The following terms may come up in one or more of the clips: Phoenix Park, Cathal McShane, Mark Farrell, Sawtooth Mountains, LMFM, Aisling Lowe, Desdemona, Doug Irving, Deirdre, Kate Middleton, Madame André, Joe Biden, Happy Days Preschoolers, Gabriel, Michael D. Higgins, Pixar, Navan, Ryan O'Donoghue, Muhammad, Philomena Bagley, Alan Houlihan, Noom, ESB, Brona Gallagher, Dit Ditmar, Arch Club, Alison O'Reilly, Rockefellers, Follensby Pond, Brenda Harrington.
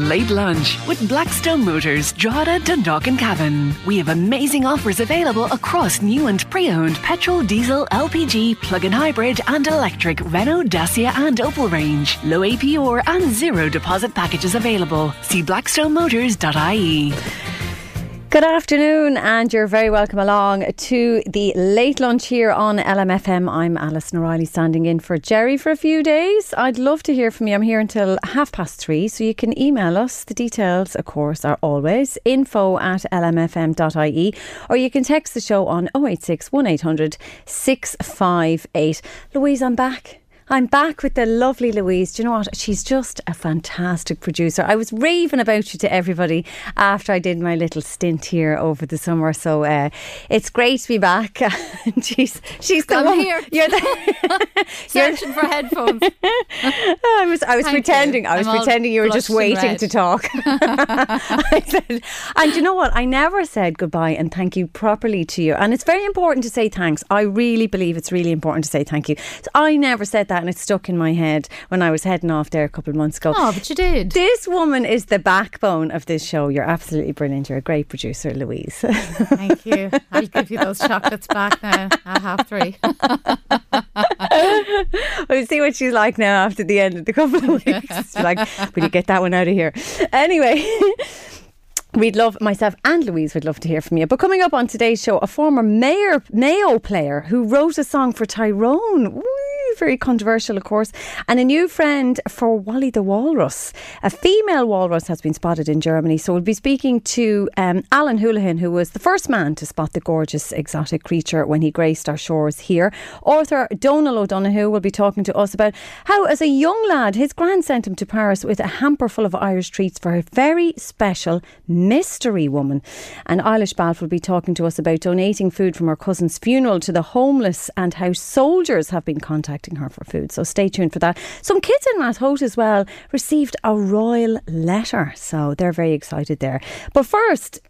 Late lunch with Blackstone Motors, Drogheda, Dundalk and Cavan. We have amazing offers available across new and pre-owned petrol, diesel, LPG, plug-in hybrid and electric Renault, Dacia and Opel range. Low APR and zero deposit packages available. See blackstonemotors.ie. Good afternoon and you're very welcome along to the late lunch here on LMFM. I'm Alison O'Reilly standing in for Jerry for a few days. I'd love to hear from you. I'm here until 3:30, so you can email us. The details, of course, are always info@lmfm.ie, or you can text the show on 086 1800 658. Louise, I'm back with the lovely Louise. Do you know what? She's just a fantastic producer. I was raving about you to everybody after I did my little stint here over the summer. So it's great to be back. she's the one. I'm here. You're the searching for headphones. I was pretending. I was pretending you were just waiting to talk. I said, and you know what? I never said goodbye and thank you properly to you. And it's very important to say thanks. I really believe it's really important to say thank you. So I never said that. And it stuck in my head when I was heading off there a couple of months ago. Oh, but you did. This woman is the backbone of this show. You're absolutely brilliant. You're a great producer, Louise. Thank you. I'll give you those chocolates back now at 3:30. We'll see what she's like now after the end of the couple of weeks. Like, will you get that one out of here? Anyway. We'd love, myself and Louise would love to hear from you. But coming up on today's show, a former Mayo player who wrote a song for Tyrone. Woo, very controversial, of course. And a new friend for Wally the Walrus. A female walrus has been spotted in Germany. So we'll be speaking to Alan Houlihan, who was the first man to spot the gorgeous exotic creature when he graced our shores here. Author Donal O'Donoghue will be talking to us about how, as a young lad, his gran sent him to Paris with a hamper full of Irish treats for her very special mystery woman. And Eilish Balfe will be talking to us about donating food from her cousin's funeral to the homeless and how soldiers have been contacting her for food. So stay tuned for that. Some kids in Rathote as well received a royal letter. So they're very excited there. But first...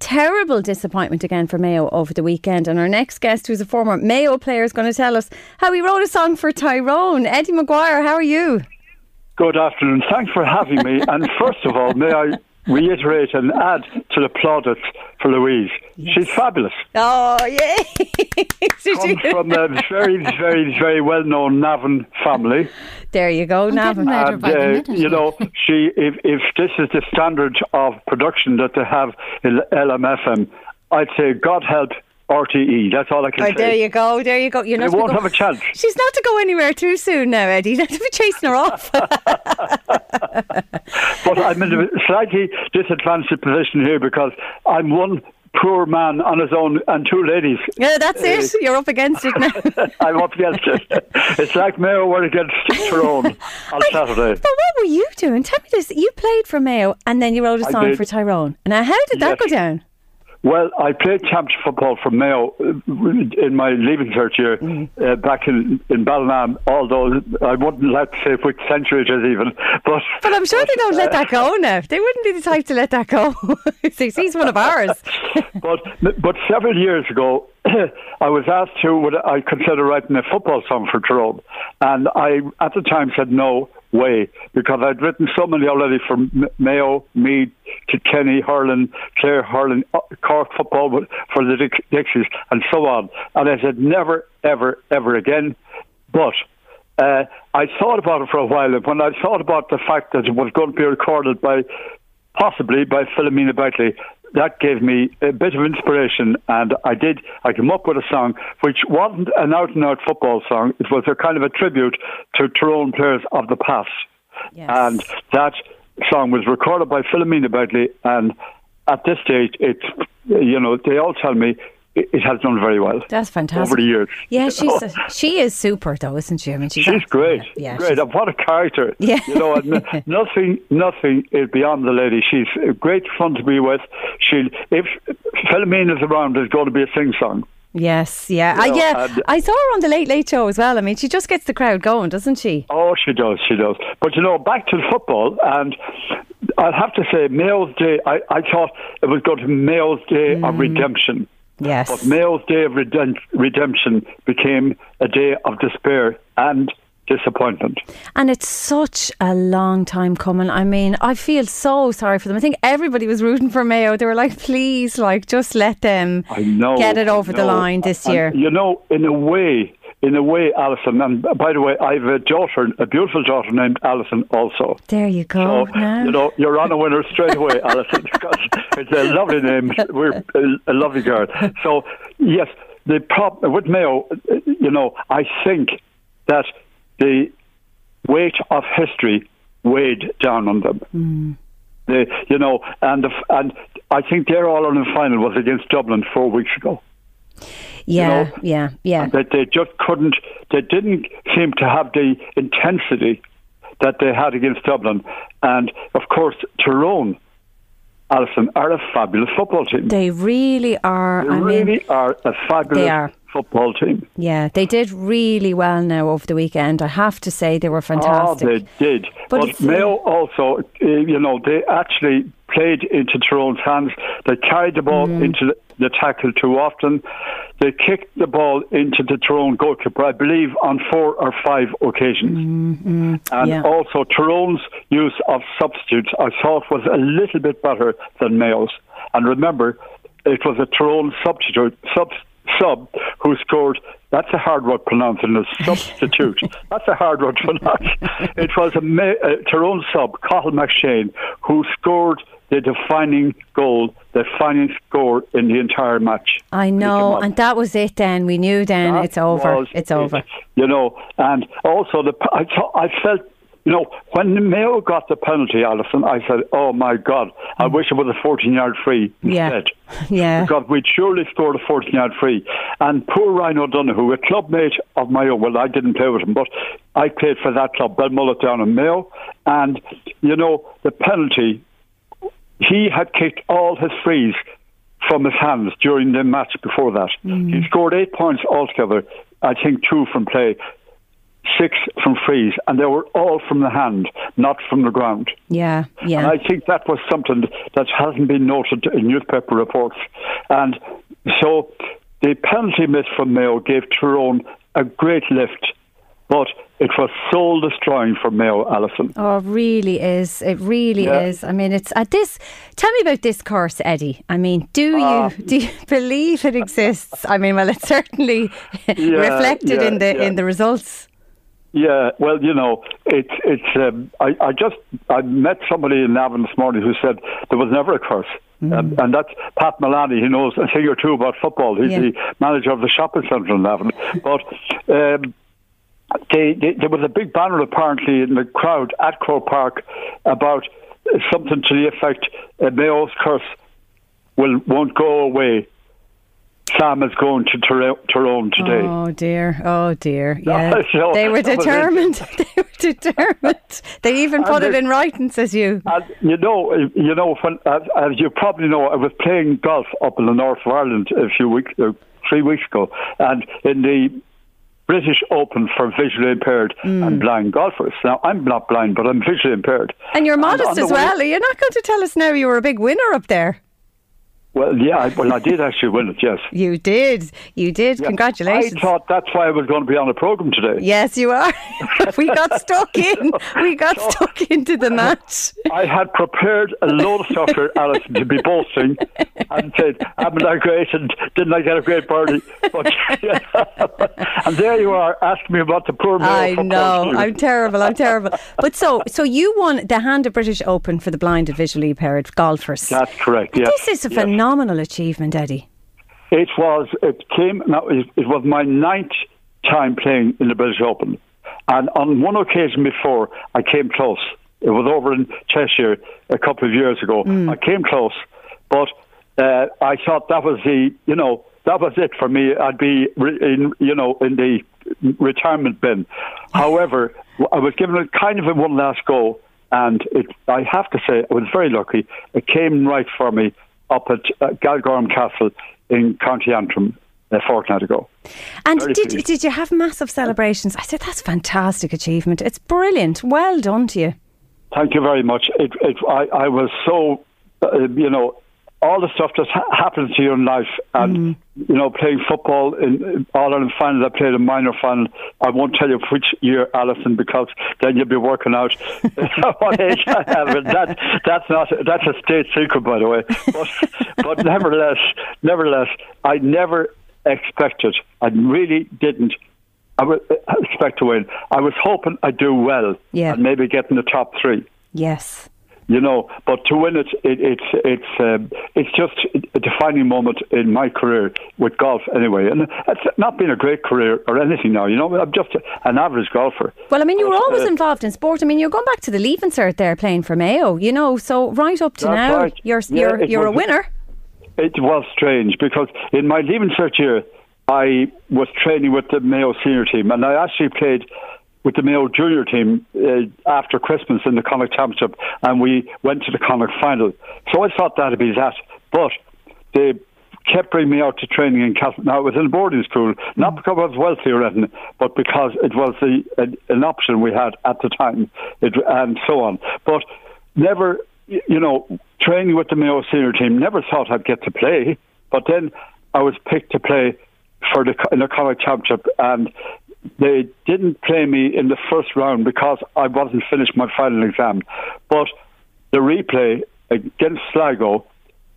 terrible disappointment again for Mayo over the weekend, and our next guest, who's a former Mayo player, is going to tell us how he wrote a song for Tyrone. Eddie Maguire, how are you? Good afternoon. Thanks for having me. And first of all, may I reiterate and add to the plaudits for Louise. Yes. She's fabulous. Oh, yay! Comes from a very, very, very well-known Navan family. There you go, Navan. And, you know, she. If this is the standard of production that they have in LMFM, I'd say God help RTE. That's all I can say. There you go, there you go. You're not, they won't have a chance. She's not to go anywhere too soon now, Eddie. You're not to be chasing her off. But I'm in a slightly disadvantaged position here because I'm one poor man on his own and two ladies. Yeah, that's it. You're up against it now. I'm up against it. It's like Mayo were against Tyrone on Saturday. But what were you doing? Tell me this. You played for Mayo and then you wrote a song for Tyrone. Now, how did that go down? Well, I played championship football for Mayo in my leaving third year back in Ballinam, although I wouldn't like to say which century it is even. But I'm sure they don't let that go now. They wouldn't be the type to let that go. He's one of ours. but several years ago, I was asked to, would I consider writing a football song for Tyrone? And I, at the time, said no way, because I'd written so many already for Mayo, Meath, Kilkenny, Hurling, Clare Hurling, Cork football for the Dixies and so on. And I said never, ever, ever again. But I thought about it for a while, and when I thought about the fact that it was going to be recorded by, possibly by Philomena Bagley, that gave me a bit of inspiration, and I came up with a song which wasn't an out-and-out football song. It was a kind of a tribute to Tyrone players of the past. Yes. And that song was recorded by Philomena Bagley, and at this stage, they all tell me it has done very well. That's fantastic. Over the years. Yeah, she is super though, isn't she? I mean, she's great. Yeah, great. And what a character. Yeah. Nothing is beyond the lady. She's great fun to be with. If Philomena's around, there's going to be a sing-song. Yes, yeah. I saw her on the Late Late Show as well. I mean, she just gets the crowd going, doesn't she? Oh, she does. But, back to the football, and I'll have to say, Mayo's Day, I thought it was going to be Mayo's Day of Redemption. Yes. But Mayo's Day of Redemption became a day of despair and disappointment. And it's such a long time coming. I mean, I feel so sorry for them. I think everybody was rooting for Mayo. They were like, please, just let them get it over the line this year. And, in a way, Alison, and by the way, I have a beautiful daughter named Alison also. There you go. So, you're on a winner straight away, Alison, because it's a lovely name. We're a lovely girl. So, yes, the problem with Mayo, I think that the weight of history weighed down on them. Mm. And I think their All-Ireland final was against Dublin 4 weeks ago. Yeah. That they just couldn't. They didn't seem to have the intensity that they had against Dublin, and of course, Tyrone, Alison, are a fabulous football team. They really are. They really are a fabulous football team. Yeah, they did really well now over the weekend. I have to say they were fantastic. Oh, they did. But Mayo also, they actually played into Tyrone's hands. They carried the ball into the tackle too often. They kicked the ball into the Tyrone goalkeeper, I believe, on 4 or 5 occasions. Also, Tyrone's use of substitutes, I thought, was a little bit better than Mayo's. And remember, it was a Tyrone sub who scored. That's a hard word pronouncing, a substitute. That's a hard word to pronounce. It was a Tyrone sub, Cathal McShane, who scored the defining goal, the final score in the entire match. I know, and that was it then. We knew then that it's over. It's over. And also, I felt, when Mayo got the penalty, Alison, I said, oh my God, I wish it was a 14-yard free instead. Yeah. Because we'd surely scored a 14-yard free. And poor Ryan O'Donoghue, a club mate of Mayo, well, I didn't play with him, but I played for that club, Belmullet down in Mayo. And, the penalty, he had kicked all his frees from his hands during the match before that. Mm. He scored 8 points altogether, I think 2 from play, 6 from frees, and they were all from the hand, not from the ground. Yeah. And I think that was something that hasn't been noted in newspaper reports. And so the penalty miss from Mayo gave Tyrone a great lift, but it was soul destroying for Mayo, Alison. Oh, it really is. It really is. I mean, it's at this. Tell me about this curse, Eddie. I mean, do you believe it exists? I mean, well, it's certainly reflected in the results. Yeah, well, it's. I met somebody in Navan this morning who said there was never a curse. And that's Pat Maloney. He knows a thing or two about football. He's the manager of the shopping centre in Navan. But there was a big banner apparently in the crowd at Crow Park about something to the effect, Mayo's curse won't go away. Sam is going to Tyrone today. Oh dear. Yeah. No, they were determined. They even put it in writing, says you. And when, as you probably know, I was playing golf up in the north of Ireland 3 weeks ago, and in the British Open for visually impaired and blind golfers. Now, I'm not blind, but I'm visually impaired. And you're modest as well. You're not going to tell us now you were a big winner up there. Well, yeah, well, I did actually win it, yes. You did. Yeah. Congratulations. I thought that's why I was going to be on the programme today. Yes, you are. We got stuck in. Stuck into the match. I had prepared a load of stuff for Alison to be boasting and said, haven't I great and didn't I get a great birdie? But, and there you are asking me about the poor Mayo. I know. I'm terrible. But so you won the Hand of British Open for the blind and visually impaired golfers. That's correct, yes. This is a phenomenal achievement, Eddie. It was my ninth time playing in the British Open, and on one occasion before I came close. It was over in Cheshire a couple of years ago. I came close, but I thought that was that was it for me. I'd be in the retirement bin. However, I was given a one last go, and I have to say I was very lucky. It came right for me up at Galgorm Castle in County Antrim a fortnight ago. And did you have massive celebrations? I said, that's a fantastic achievement. It's brilliant. Well done to you. Thank you very much. I was so, all the stuff that happens to you in life, and, playing football in All-Ireland final, I played a minor final. I won't tell you which year, Alison, because then you'll be working out what age I have. That's a state secret, by the way. But nevertheless, I never expected. I really didn't. I would expect to win. I was hoping I'd do well and maybe get in the top three. Yes. But to win it's just a defining moment in my career with golf anyway. And it's not been a great career or anything now, I'm just an average golfer. Well, you were always involved in sport. You're going back to the Leaving Cert there playing for Mayo, so right up to now, right. You're a winner. It was strange because in my Leaving Cert year, I was training with the Mayo senior team, and I actually played with the Mayo junior team after Christmas in the Connacht Championship, and we went to the Connacht final. So I thought that'd be that, but they kept bringing me out to training in Castle. Now, it was in a boarding school, not because I was wealthy or anything, but because it was an option we had at the time, and so on. But never, training with the Mayo senior team, never thought I'd get to play, but then I was picked to play in the Connacht Championship, and they didn't play me in the first round because I wasn't finished my final exam. But the replay against Sligo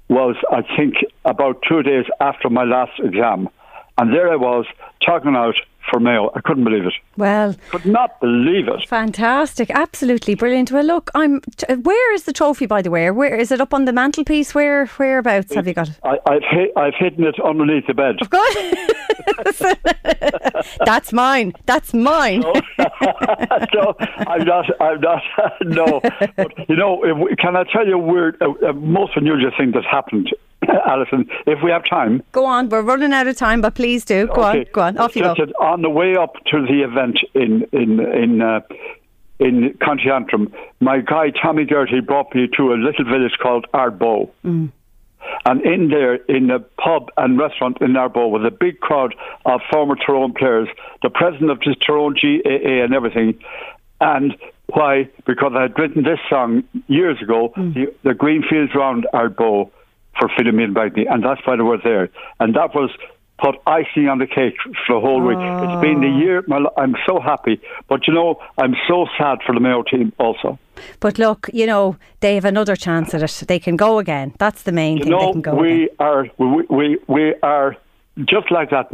was, I think, about 2 days after my last exam. And there I was, talking out for Mayo. I couldn't believe it. Well, could not believe it. Fantastic. Absolutely brilliant. Well, look, where is the trophy, by the way? Where is it? Up on the mantelpiece? Whereabouts have you got it? I've hidden it underneath the bed. Of course. That's mine. No, I'm not. No. But, can I tell you a weird, most unusual thing that happened, Alison, if we have time? Go on, we're running out of time, but please do. Go on. Off you go. On the way up to the event in County Antrim, my guy Tommy Gertie brought me to a little village called Ardboe. And in there, in a pub and restaurant in Ardboe, was a big crowd of former Tyrone players, the president of the Tyrone GAA and everything. And why? Because I had written this song years ago, the Greenfields Round Ardboe, for Philomene Bagley, and that's why they were there. And that was put icing on the cake for the whole week. It's been the year. I'm so happy. But, I'm so sad for the Mayo team also. But look, they have another chance at it. They can go again. That's the main thing. They can go again. We are just like that.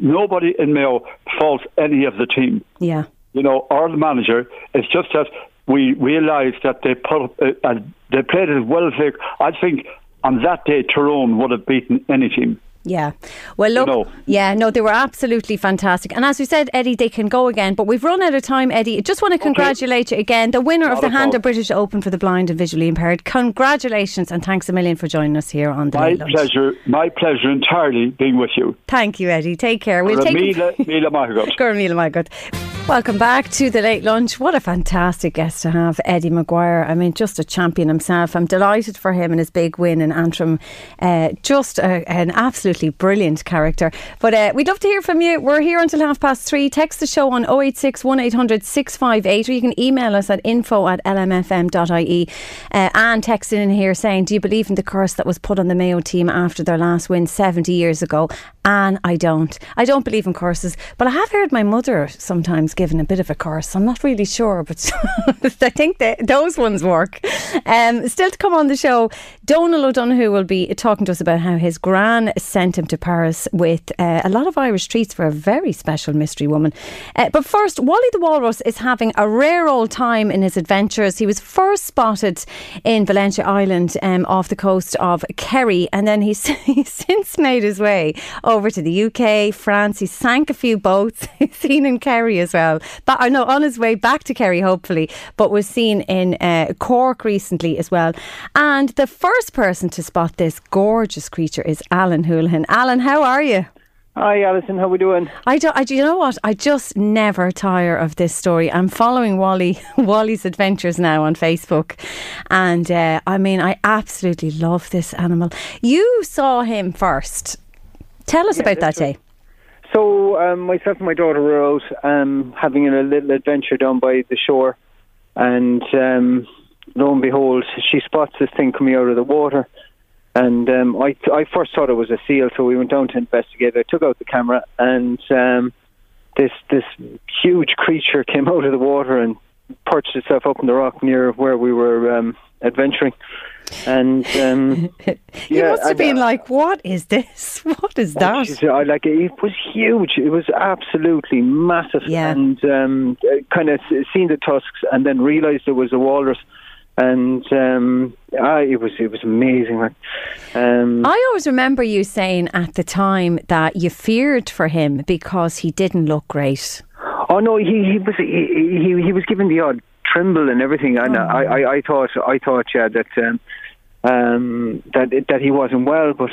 Nobody in Mayo faults any of the team. Yeah. Or the manager. It's just that we realised that they put up, and they played as well as they. I think on that day, Tyrone would have beaten any team. Yeah. Well, look, they were absolutely fantastic. And as we said, Eddie, they can go again. But we've run out of time, Eddie. I just want to congratulate you again. The winner of the Hand of British Open for the Blind and Visually Impaired. Congratulations, and thanks a million for joining us here on The Late Lunch. My pleasure entirely being with you. Thank you, Eddie. Take care. We'll take you. Welcome back to The Late Lunch. What a fantastic guest to have, Eddie Maguire. I mean, just a champion himself. I'm delighted for him and his big win in Antrim. Just an absolutely brilliant character. But we'd love to hear from you. We're here until 3:30. Text the show on 086 1800 658 or you can email us at info@lmfm.ie and text in here saying, do you believe in the curse that was put on the Mayo team after their last win 70 years ago? And I don't. I don't believe in curses, but I have heard my mother sometimes given a bit of a curse. I'm not really sure, but I think that those ones work. Still to come on the show, Donal O'Donoghue will be talking to us about how his gran sent him to Paris with a lot of Irish treats for a very special mystery woman. But first, Wally the Walrus is having a rare old time in his adventures. He was first spotted in Valentia Island off the coast of Kerry, and then he's since made his way over to the UK, France. He sank a few boats. He's seen in Kerry as well. But I know on his way back to Kerry, hopefully, but was seen in Cork recently as well. And the first person to spot this gorgeous creature is Alan Houlihan. Alan, how are you? Hi, Alison. How are we doing? You know what? I just never tire of this story. I'm following Wally's adventures now on Facebook, and I mean, I absolutely love this animal. You saw him first. Tell us about that day. So myself and my daughter were out having a little adventure down by the shore, and lo and behold, she spots this thing coming out of the water, and I first thought it was a seal, so we went down to investigate. I took out the camera, and this huge creature came out of the water and perched itself up on the rock near where we were adventuring. And you must have been like, what is this? What is that? It was huge. It was absolutely massive. Yeah. And kind of seen the tusks and then realised there was a walrus. And it was amazing. I always remember you saying at the time that you feared for him because he didn't look great. Oh no, he was given the odd tremble and everything, and I thought that he wasn't well, but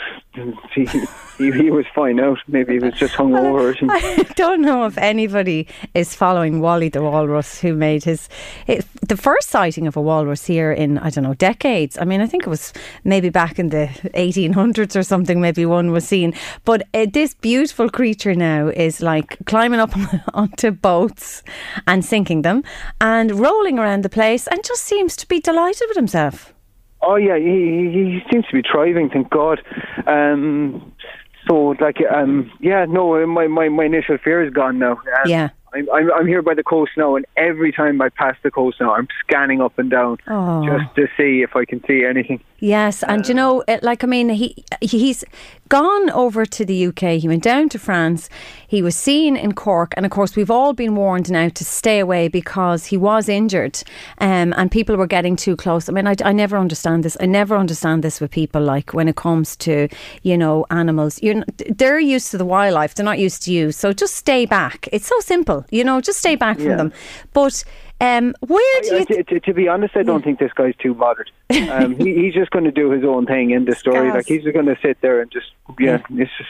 he was fine out. Maybe he was just hungover. I don't know if anybody is following Wally the Walrus, who made the first sighting of a walrus here in, I don't know, decades. I mean, I think it was maybe back in the 1800s or something, maybe one was seen. But this beautiful creature now is like climbing up onto boats and sinking them and rolling around the place and just seems to be delighted with himself. Oh yeah, he seems to be thriving, thank God. My initial fear is gone now. Yeah. I'm here by the coast now, and every time I pass the coast now, I'm scanning up and down just to see if I can see anything. Yes, and you know, he's gone over to the UK. He went down to France. He was seen in Cork, and of course, we've all been warned now to stay away because he was injured, and people were getting too close. I mean, I never understand this. I never understand this with people, like when it comes to, you know, animals. They're used to the wildlife. They're not used to you. So just stay back. It's so simple. You know, just stay back from them. But where do you... to be honest, I don't think this guy's too bothered. He's just going to do his own thing in the story. Like, he's just going to sit there and just,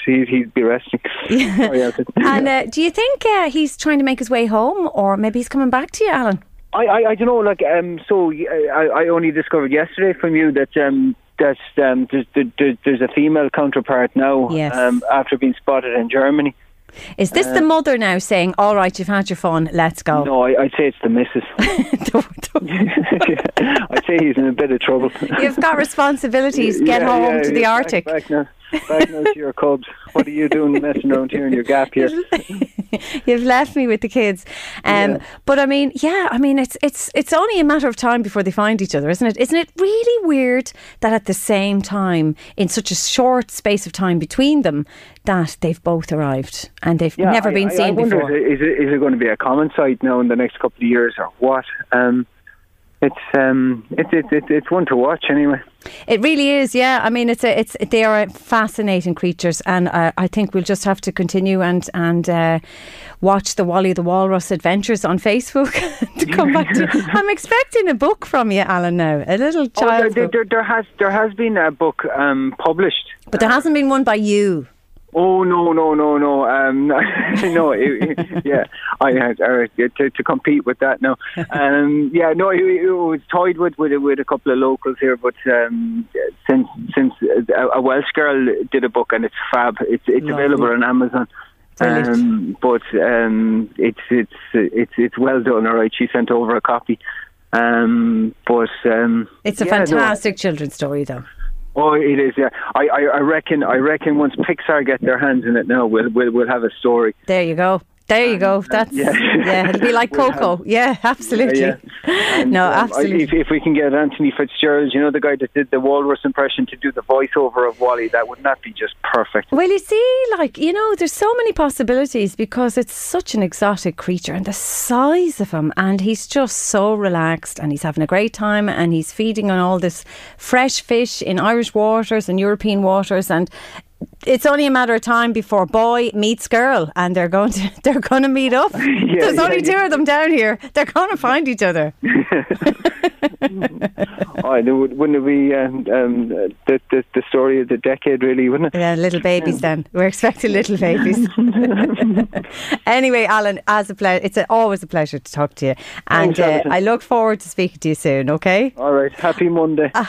he'd be resting. Yeah. And do you think he's trying to make his way home, or maybe he's coming back to you, Alan? I don't know. I only discovered yesterday from you that... there's a female counterpart now, after being spotted in Germany. Is this the mother now saying, all right, you've had your fun, let's go? No, I'd say it's the missus. I'd say he's in a bit of trouble. You've got responsibilities. Get home to the Arctic. Back now to your cubs. What are you doing messing around here in your gap here? You've left me with the kids. But I mean it's only a matter of time before they find each other, isn't it? Isn't it really weird that at the same time, in such a short space of time between them, that they've both arrived and they've never been seen before? Is it going to be a common sight now in the next couple of years, or what? It's one to watch anyway. It really is, yeah. I mean, they are fascinating creatures, and I think we'll just have to continue and watch the Wally the Walrus adventures on Facebook to come back to you. I'm expecting a book from you, Alan, now. A little child's book. There has been a book published. But there hasn't been one by you. Oh, no. No, yeah, I had to compete with that now. Yeah, no, it was tied with a couple of locals here, but since a Welsh girl did a book, and it's fab. It's lovely. Available on Amazon. But it's well done. All right, she sent over a copy. It's a fantastic children's story, though. Oh, it is. Yeah, I reckon once Pixar get their hands in it now, we'll have a story. There you go. That's yeah. It'll be like Coco. Yeah, absolutely. Yeah. And, no, absolutely. If we can get Anthony Fitzgerald, you know, the guy that did the walrus impression, to do the voiceover of Wally, that would not be just perfect. Well, you see, like, you know, there's so many possibilities because it's such an exotic creature, and the size of him, and he's just so relaxed, and he's having a great time, and he's feeding on all this fresh fish in Irish waters and European waters, and it's only a matter of time before boy meets girl, and they're going to meet up. Yeah, there's only two of them down here. They're going to find each other. Oh, wouldn't it be the story of the decade, really, wouldn't it? Yeah, little babies. Then we're expecting little babies. Anyway, Alan, as a pleasure. It's always a pleasure to talk to you, and I look forward to speaking to you soon. Okay. All right. Happy Monday. All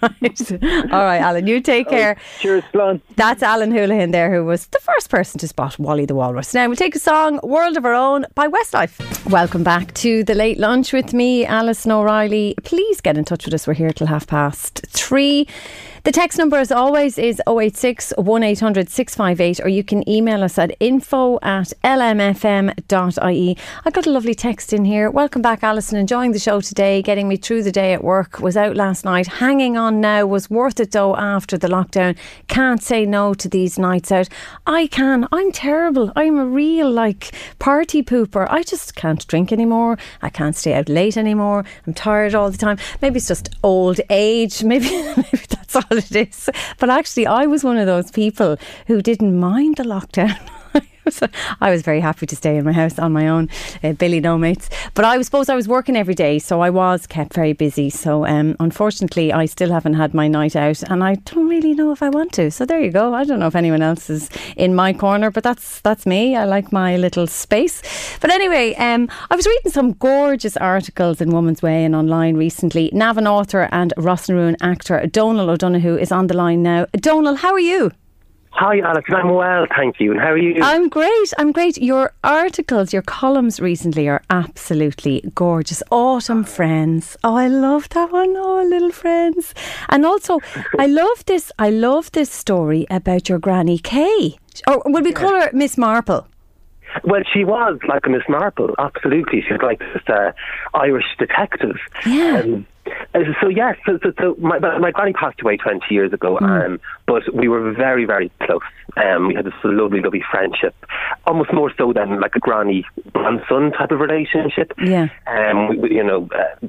right, Alan. You take care. Cheers, Sloan. That's Alan Houlihan there, who was the first person to spot Wally the Walrus. Now we'll take a song, World of Our Own by Westlife. Welcome back to The Late Lunch with me, Alison O'Reilly. Please get in touch with us. We're here till 3:30. The text number, as always, is 086 1800 658, or you can email us at info@lmfm.ie. I got a lovely text in here. Welcome back, Alison. Enjoying the show today, getting me through the day at work. Was out last night. Hanging on now. Was worth it though after the lockdown. Can't say no to these nights out. I can. I'm terrible. I'm a real, like, party pooper. I just can't drink anymore. I can't stay out late anymore. I'm tired all the time. Maybe it's just old age. Maybe that's all it is. But actually, I was one of those people who didn't mind the lockdown. I was very happy to stay in my house on my own, Billy no mates. But I suppose I was working every day, so I was kept very busy. So unfortunately, I still haven't had my night out, and I don't really know if I want to. So there you go. I don't know if anyone else is in my corner, but that's me. I like my little space. But anyway, I was reading some gorgeous articles in Woman's Way and online recently. Navan author and Rosnaroon actor Donal O'Donoghue is on the line now. Donal, how are you? Hi, Alex. I'm well, thank you. And how are you? I'm great. Your articles, your columns recently are absolutely gorgeous. Autumn Friends. Oh, I love that one. Oh, Little Friends. And also, I love this story about your Granny Kay. Or would we call her Miss Marple? Well, she was like a Miss Marple, absolutely. She was like this Irish detective. Yeah. So my granny passed away 20 years ago, but we were very, very close. We had this lovely, lovely friendship, almost more so than like a granny-grandson type of relationship. Yeah. It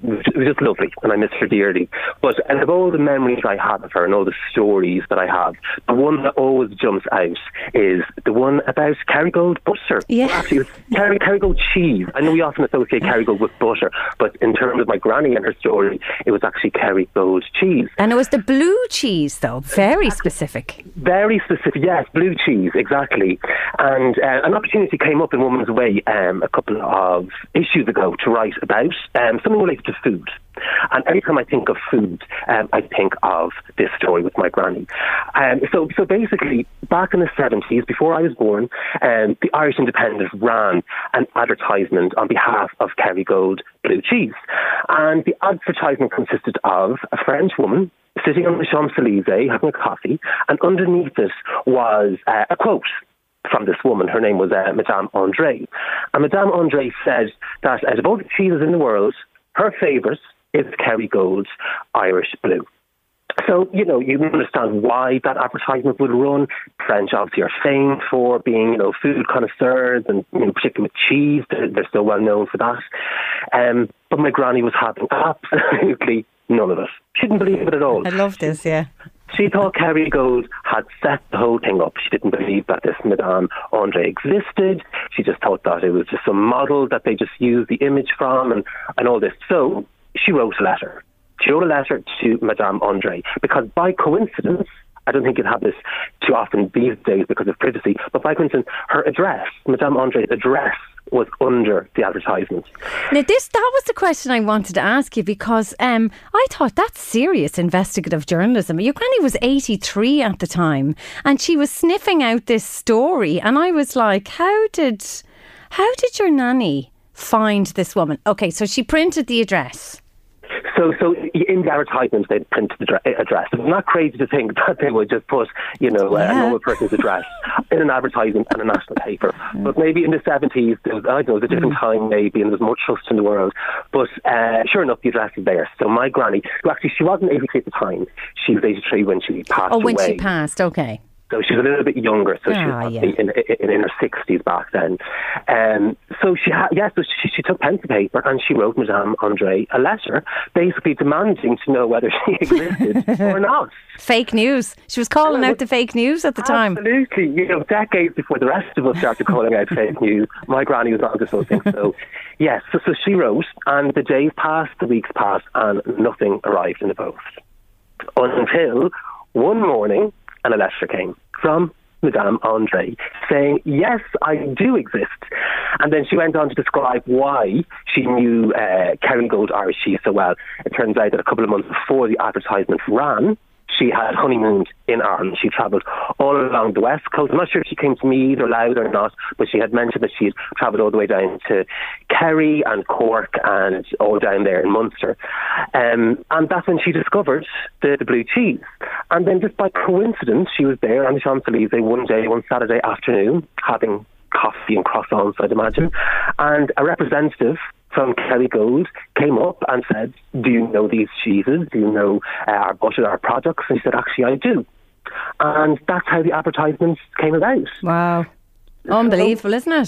was just lovely, and I miss her dearly. But out of all the memories I have of her and all the stories that I have, the one that always jumps out is the one about Kerrygold butter. Yeah. Well, actually, it was Kerrygold cheese. I know we often associate Kerrygold with butter, but in terms of my granny and her story, it was actually Kerrygold cheese. And it was the blue cheese, though. Very specific. Very specific, yes. Blue cheese, exactly. And an opportunity came up in Woman's Way a couple of issues ago to write about something related to food. And every time I think of food, I think of this story with my granny. So basically, back in the 70s, before I was born, the Irish Independent ran an advertisement on behalf of Kerrygold blue cheese. And the advertisement consisted of a French woman sitting on the Champs-Élysées having a coffee, and underneath it was a quote from this woman. Her name was Madame André. And Madame André said that out of all the cheeses in the world, her favourite is Kerrygold's Irish blue. So, you know, you understand why that advertisement would run. French obviously are famed for being, you know, food connoisseurs, and, you know, particularly with cheese, they're so well known for that. But my granny was having absolutely none of it. She didn't believe it at all. I love this, yeah. She thought Kerrygold had set the whole thing up. She didn't believe that this Madame André existed. She just thought that it was just some model that they just used the image from, and all this. So she wrote a letter. She wrote a letter to Madame André because, by coincidence, I don't think you'd have this too often these days because of privacy. But like, for instance, her address, Madame André's address, was under the advertisement. Now, that was the question I wanted to ask you, because I thought that's serious investigative journalism. Your granny was 83 at the time, and she was sniffing out this story, and I was like, how did your nanny find this woman? Okay, so she printed the address. So in the advertisements, they print the address. It's not crazy to think that they would just put, a normal person's address in an advertisement and a national paper. Mm. But maybe in the 70s, it was a different time maybe, and there was more trust in the world. But sure enough, the address is there. So my granny, who actually, she wasn't 83 at the time. She was 83 when she passed away. Oh, when she passed, okay. So she was a little bit younger, so she was in her 60s back then. So she took pen to paper and she wrote Madame André a letter, basically demanding to know whether she existed or not. Fake news. She was calling out the fake news at the time. Absolutely. Decades before the rest of us started calling out fake news, my granny was onto something. So, yes. So she wrote, and the days passed, the weeks passed, and nothing arrived in the post. Until one morning, and a letter came from Madame André saying, yes, I do exist. And then she went on to describe why she knew Kerrygold Irish cheese so well. It turns out that a couple of months before the advertisement ran, she had honeymooned in Ireland. She travelled all along the west coast. I'm not sure if she came to Meath or Louth or not, but she had mentioned that she had travelled all the way down to Kerry and Cork and all down there in Munster. And that's when she discovered the blue cheese. And then just by coincidence, she was there on the Champs-Élysées one Saturday afternoon, having coffee and croissants, I'd imagine. And a representative from Kerrygold came up and said, do you know these cheeses? Do you know our butter, our products? And she said, actually, I do. And that's how the advertisements came about. Wow. Unbelievable, isn't it?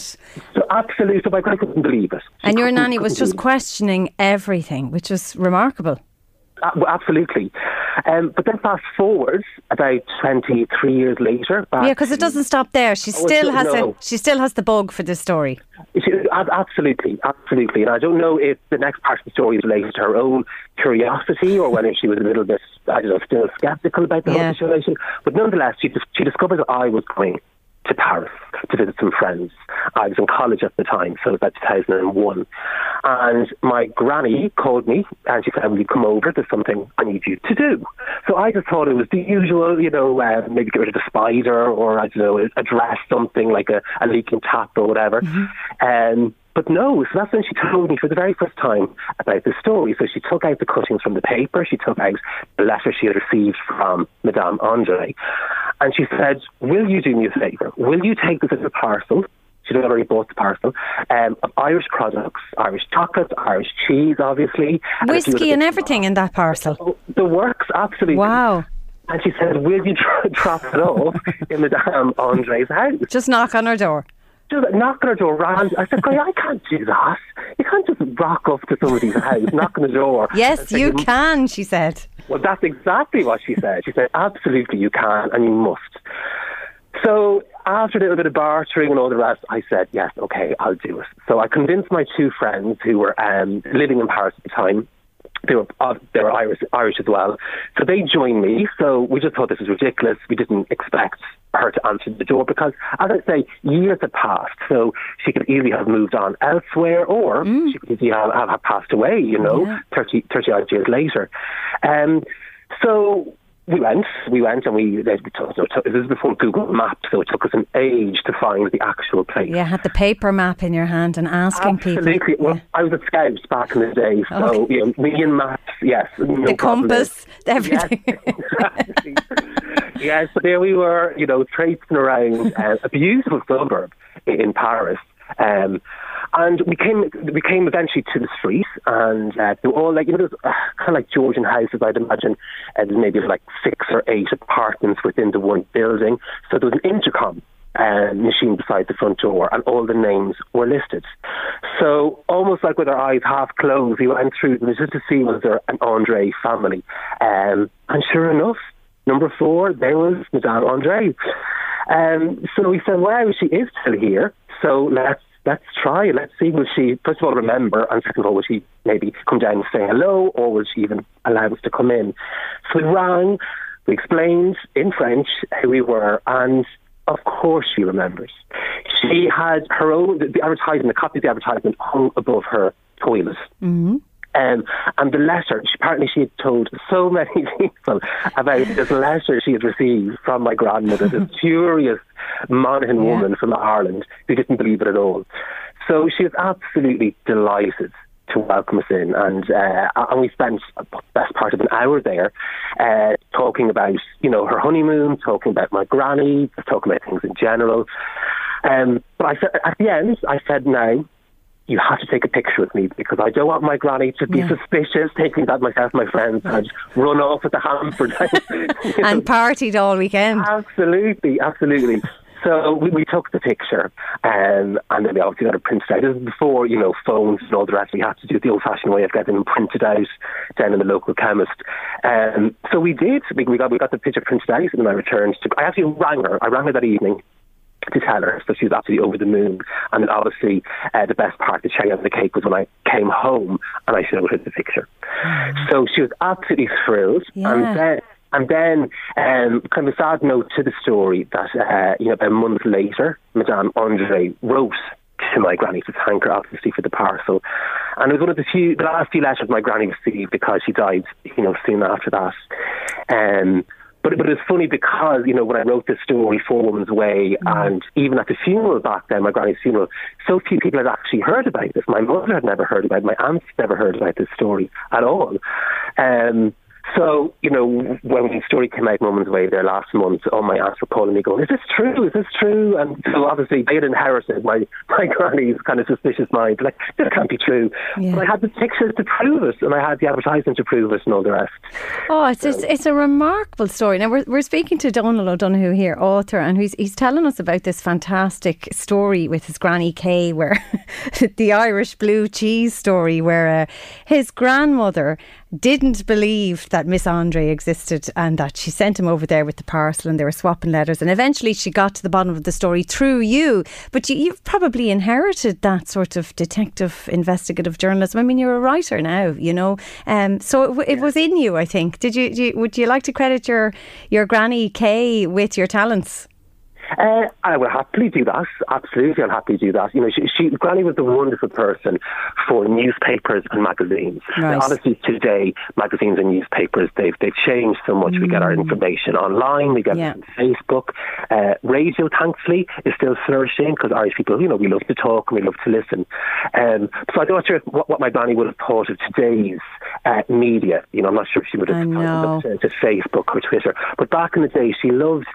So absolutely. So my granny couldn't believe it. And your nanny was just questioning everything, which was remarkable. Absolutely. But then fast forward about 23 years later. Yeah, because it doesn't stop there. She still has the bug for this story. Absolutely. And I don't know if the next part of the story is related to her own curiosity or whether she was a little bit, still sceptical about the whole situation. But nonetheless, she discovered that I was going to Paris to visit some friends. I was in college at the time, so about 2001. And my granny called me and she said, will you come over? There's something I need you to do. So I just thought it was the usual, maybe get rid of the spider or, address something like a leaking tap or whatever. Mm-hmm. But no, so that's when she told me for the very first time about the story. So she took out the cuttings from the paper, she took out the letter she had received from Madame André, and she said, will you do me a favour? Will you take this as a parcel? She'd already bought the parcel, of Irish products, Irish chocolate, Irish cheese, obviously. Whiskey and everything in that parcel. So the works, absolutely. Wow. And she said, will you drop it off in Madame André's house? Just knock on her door. Knock on her door, round. I said, I can't do that. You can't just rock up to somebody's house, knock on the door. Yes, you can, she said. Well, that's exactly what she said. She said, absolutely, you can and you must. So after a little bit of bartering and all the rest, I said, yes, okay, I'll do it. So I convinced my two friends who were living in Paris at the time. They were Irish as well. So they joined me. So we just thought this was ridiculous. We didn't expect her to answer the door because, as I say, years had passed. So she could easily have moved on elsewhere or she could easily have passed away, 30-odd years later. So we went and this was before Google Maps, so it took us an age to find the actual place. Yeah, I had the paper map in your hand and asking people. Well, yeah. I was a scout back in the day, so okay. Me and maps, yes. No, the compass, everything. Yes, yes, so there we were, traipsing around a beautiful suburb in Paris. And we came eventually to the street, and they were all kind of like Georgian houses, I'd imagine, and maybe like 6 or 8 apartments within the one building. So there was an intercom machine beside the front door, and all the names were listed. So almost like with our eyes half closed, we went through them just to see was there an André family, and sure enough, number 4 there was Madame André. So we said, "Wow, she is still here." So let's try. Let's see, will she, first of all, remember? And second of all, will she maybe come down and say hello? Or will she even allow us to come in? So we rang. We explained in French who we were, and of course she remembers. She had her own, the advertisement, the copy of the advertisement hung above her toilet. Mm-hmm. And the letter, apparently she had told so many people about this letter she had received from my grandmother, this furious Monaghan woman from Ireland who didn't believe it at all. So she was absolutely delighted to welcome us in, and we spent the best part of an hour there talking about, you know, her honeymoon, talking about my granny, talking about things in general. But I said, at the end, I said, now, you have to take a picture with me because I don't want my granny to be suspicious, thinking that myself and my friends had run off with the hamper. And partied all weekend. Absolutely, absolutely. So we took the picture, and then we obviously got it printed out. This is before, you know, phones and all the rest. We had to do it the old-fashioned way of getting them printed out down in the local chemist. So we did. We got the picture printed out, and then I returned to... I actually rang her. I rang her that evening to tell her, so she was absolutely over the moon. And then obviously the best part, the cherry on the cake, was when I came home and I showed her the picture. Mm. So she was absolutely thrilled. Yeah. And then, kind of a sad note to the story that, you know, about a month later, Madame André wrote to my granny to thank her, obviously, for the parcel. And it was one of the last few letters my granny received because she died, you know, soon after that. But it's funny because, you know, when I wrote this story for Woman's Way, and even at the funeral back then, my granny's funeral, so few people had actually heard about this. My mother had never heard about it. My aunt's never heard about this story at all. So, you know, when the story came out Woman's Way there last month, all my aunts were calling me going, is this true? Is this true? And so obviously they had inherited my granny's kind of suspicious mind. Like, this can't be true. Yeah. But I had the pictures to prove it, and I had the advertising to prove it and all the rest. Oh, it's a remarkable story. Now, we're speaking to Donal O'Donoghue here, author, and he's telling us about this fantastic story with his Granny Kay, where the Irish blue cheese story, where his grandmother didn't believe that Miss Andre existed, and that she sent him over there with the parcel, and they were swapping letters, and eventually she got to the bottom of the story through you. But you've probably inherited that sort of detective investigative journalism. I mean, you're a writer now, you know, so it was in you, I think. Would you like to credit your Granny Kay with your talents? I will happily do that. Absolutely, I'll happily do that. You know, Granny was a wonderful person for newspapers and magazines. Nice. Now, obviously, today, magazines and newspapers, they've changed so much. Mm. We get our information online, we get it on Facebook. Radio, thankfully, is still flourishing because Irish people, you know, we love to talk and we love to listen. So I'm not sure what my Granny would have thought of today's media. You know, I'm not sure if she would have thought to Facebook or Twitter. But back in the day, she loved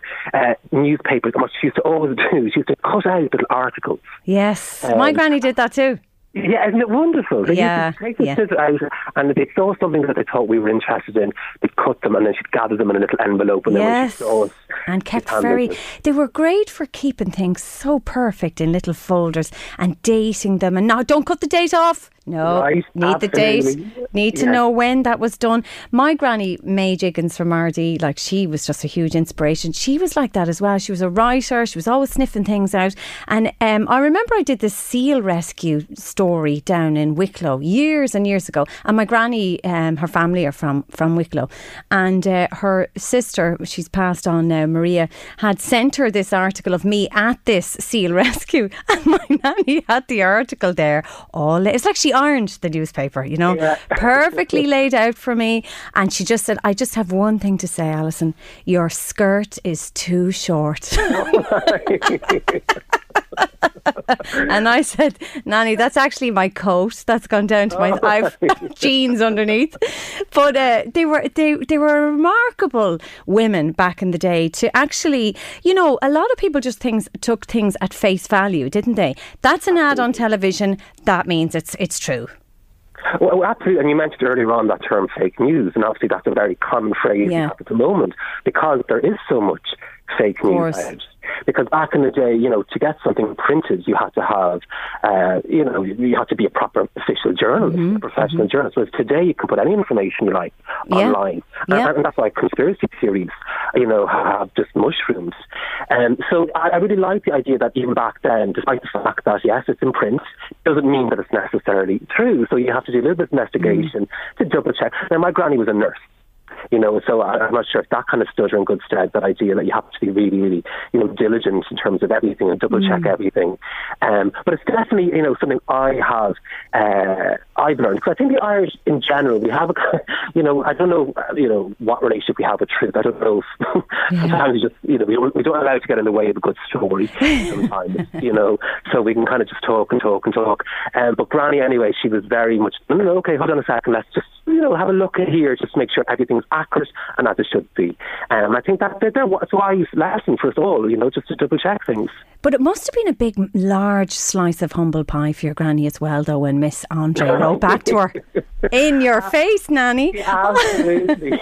newspapers. What she used to always do, she used to cut out little articles. Yes, my granny did that too. Yeah, isn't it wonderful? They used to take the scissors out, and if they saw something that they thought we were interested in, they'd cut them, and then she'd gather them in a little envelope, and then when she saw us, and kept very... They were great for keeping things so perfect in little folders and dating them, and now don't cut the date off. No, right, need absolutely. The date, need to know when that was done. My granny, May Higgins from Ardee, like, she was just a huge inspiration. She was like that as well. She was a writer. She was always sniffing things out. And I remember I did this seal rescue story down in Wicklow years and years ago. And my granny, her family are from Wicklow. And her sister, she's passed on now, Maria, had sent her this article of me at this seal rescue. And my nanny had the article there. It's like she ironed the newspaper, you know, perfectly laid out for me. And she just said, I just have one thing to say, Alison, your skirt is too short. And I said, Nanny, that's actually my coat that's gone down to my I've jeans underneath. But they were remarkable women back in the day to actually, you know, a lot of people just took things at face value, didn't they? That's an ad on television, that means it's true. Well, absolutely, and you mentioned earlier on that term fake news, and obviously that's a very common phrase at the moment because there is so much fake news out. Because back in the day, you know, to get something printed, you had to have, you know, you had to be a proper official journalist, a professional journalist. Whereas today, you can put any information you like online. And that's why conspiracy theories, you know, have just mushrooms. So I really like the idea that even back then, despite the fact that, yes, it's in print, doesn't mean that it's necessarily true. So you have to do a little bit of investigation to double check. Now, my granny was a nurse. you know, so I'm not sure if that kind of stood her in good stead, that idea that you have to be really, really, you know, diligent in terms of everything and double check everything. But it's definitely, you know, something I've learned, because I think the Irish in general, we have a, you know, I don't know, you know, what relationship we have with truth. I don't know if sometimes just, you know, we don't allow it to get in the way of a good story sometimes, you know, so we can kind of just talk. But Granny, anyway, she was very much, no, okay, hold on a second, let's just, you know, have a look at here, just make sure everything's accurate and as it should be. And I think that's why it's lasting for us all, you know, just to double check things. But it must have been a big, large slice of humble pie for your granny as well, though, when Miss André wrote back to her, in your face, Nanny. Yeah, absolutely.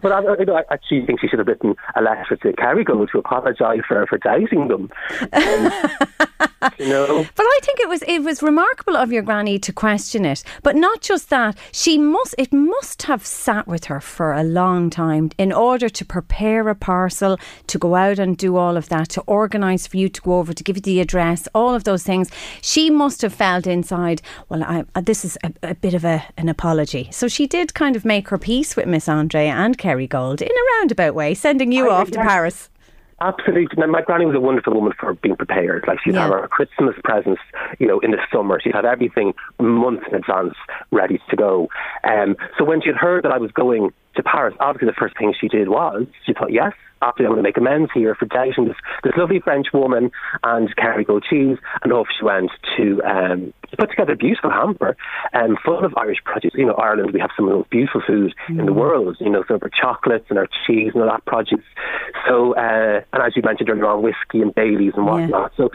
But I actually think she should have written a letter to Kerrygold to apologise for doubting them. You know. But I think it was remarkable of your granny to question it. But not just that, it must have sat with her for a long time in order to prepare a parcel, to go out and do all of that, to organise for you to go over, to give you the address, all of those things. She must have felt inside, well, this is a bit of an apology. So she did kind of make her peace with Miss André and Kerrygold in a roundabout way, sending you off to Paris. Absolutely. Now, my granny was a wonderful woman for being prepared. Like, she'd have her Christmas presents, you know, in the summer. She'd had everything months in advance ready to go. So when she'd heard that I was going to Paris, obviously the first thing she did was, she thought, yes, after I'm going to make amends here for doubting this lovely French woman and Kerrygold cheese, and off she went to put together a beautiful hamper full of Irish produce. You know, Ireland, we have some of the most beautiful food in the world, you know, sort of our chocolates and our cheese and all that produce. So, and as you mentioned earlier on, whiskey and Baileys and whatnot. So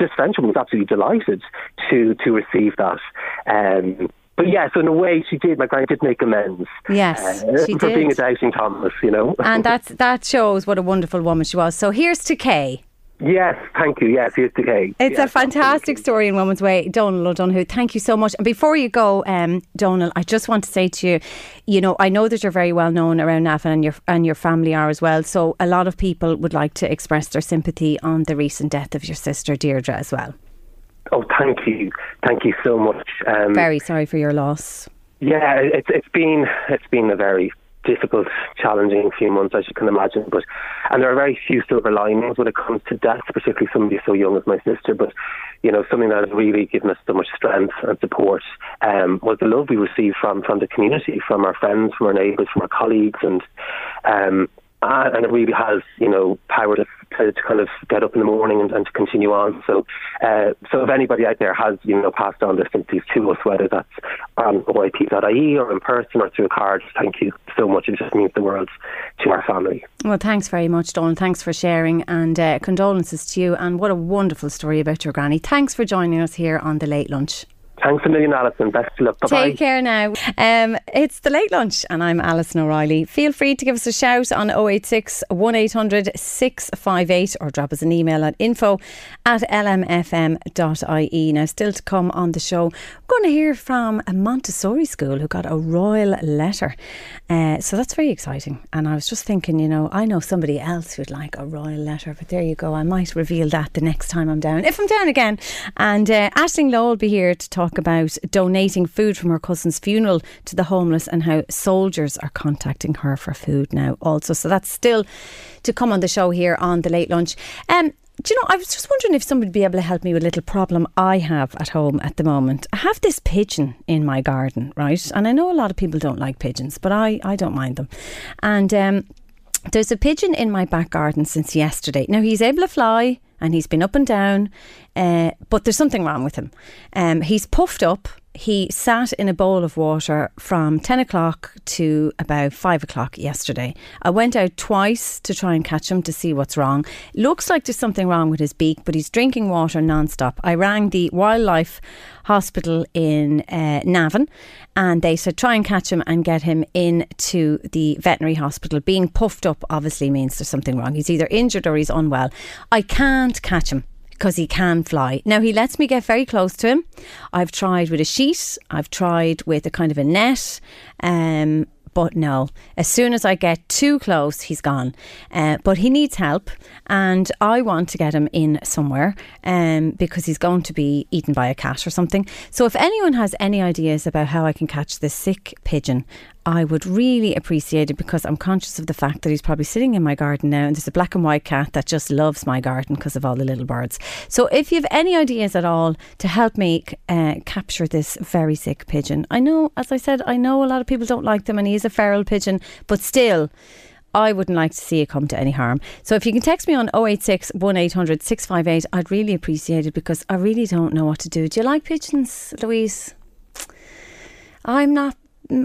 this French woman was absolutely delighted to receive that. But yeah, so in a way she did, my granny did make amends. Yes, she did. For being a doubting Thomas, you know. And that shows what a wonderful woman she was. So here's to Kay. Yes, thank you. Yes, here's to Kay. It's a fantastic story in Woman's Way. Donal O'Donoghue, thank you so much. And before you go, Donal, I just want to say to you, you know, I know that you're very well known around Navan and your family are as well. So a lot of people would like to express their sympathy on the recent death of your sister Deirdre as well. Oh, thank you. Thank you so much. Very sorry for your loss. Yeah, it's been a very difficult, challenging few months, as you can imagine. And there are very few silver linings when it comes to death, particularly somebody so young as my sister. But, you know, something that has really given us so much strength and support was the love we received from the community, from our friends, from our neighbours, from our colleagues. And it really has, you know, power to kind of get up in the morning and to continue on. So if anybody out there has, you know, passed on their sympathies to us, whether that's on oyp.ie or in person or through a card, thank you so much. It just means the world to our family. Well, thanks very much, Donal. Thanks for sharing, and condolences to you. And what a wonderful story about your granny. Thanks for joining us here on The Late Lunch. Thanks a million, Alison. Best of luck. Bye-bye. Take care now. It's The Late Lunch and I'm Alison O'Reilly. Feel free to give us a shout on 086 1800 658 or drop us an email at info@lmfm.ie. Now, still to come on the show, we're going to hear from a Montessori school who got a royal letter. So that's very exciting. And I was just thinking, you know, I know somebody else who'd like a royal letter, but there you go. I might reveal that the next time I'm down, if I'm down again. And Aisling Lowe will be here to talk about donating food from her cousin's funeral to the homeless and how soldiers are contacting her for food now also. So that's still to come on the show here on The Late Lunch. Do you know, I was just wondering if somebody would be able to help me with a little problem I have at home at the moment. I have this pigeon in my garden, right? And I know a lot of people don't like pigeons, but I don't mind them. And there's a pigeon in my back garden since yesterday. Now, he's able to fly and he's been up and down, but there's something wrong with him. He's puffed up. He sat in a bowl of water from 10 o'clock to about 5 o'clock yesterday. I went out twice to try and catch him to see what's wrong. Looks like there's something wrong with his beak, but he's drinking water non-stop. I rang the wildlife hospital in Navan and they said try and catch him and get him into the veterinary hospital. Being puffed up obviously means there's something wrong. He's either injured or he's unwell. I can't catch him because he can fly. Now, he lets me get very close to him. I've tried with a sheet. I've tried with a kind of a net. But no, as soon as I get too close, he's gone. But he needs help and I want to get him in somewhere because he's going to be eaten by a cat or something. So if anyone has any ideas about how I can catch this sick pigeon, I would really appreciate it, because I'm conscious of the fact that he's probably sitting in my garden now, and there's a black and white cat that just loves my garden because of all the little birds. So if you have any ideas at all to help me capture this very sick pigeon. I know, as I said, I know a lot of people don't like them, and he is a feral pigeon, but still, I wouldn't like to see it come to any harm. So if you can text me on 086 1800 658, I'd really appreciate it, because I really don't know what to do. Do you like pigeons, Louise?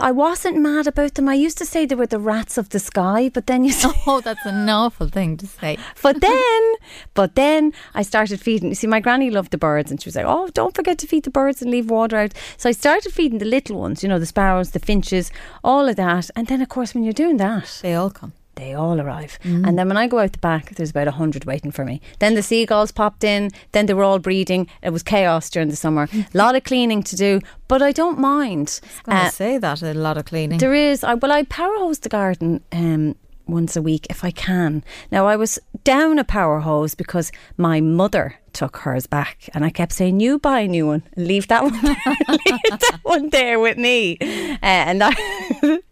I wasn't mad about them. I used to say they were the rats of the sky, but then you said, oh, that's an awful thing to say. But then I started feeding. You see, my granny loved the birds, and she was like, oh, don't forget to feed the birds and leave water out. So I started feeding the little ones, you know, the sparrows, the finches, all of that. And then, of course, when you're doing that, they all come. They all arrive. Mm-hmm. And then when I go out the back, there's about 100 waiting for me. Then the seagulls popped in. Then they were all breeding. It was chaos during the summer. A lot of cleaning to do, but I don't mind. I was going to say that, a lot of cleaning. There is. I power hose the garden once a week if I can. Now, I was down a power hose because my mother took hers back, and I kept saying, you buy a new one, leave that one leave that one there with me, and of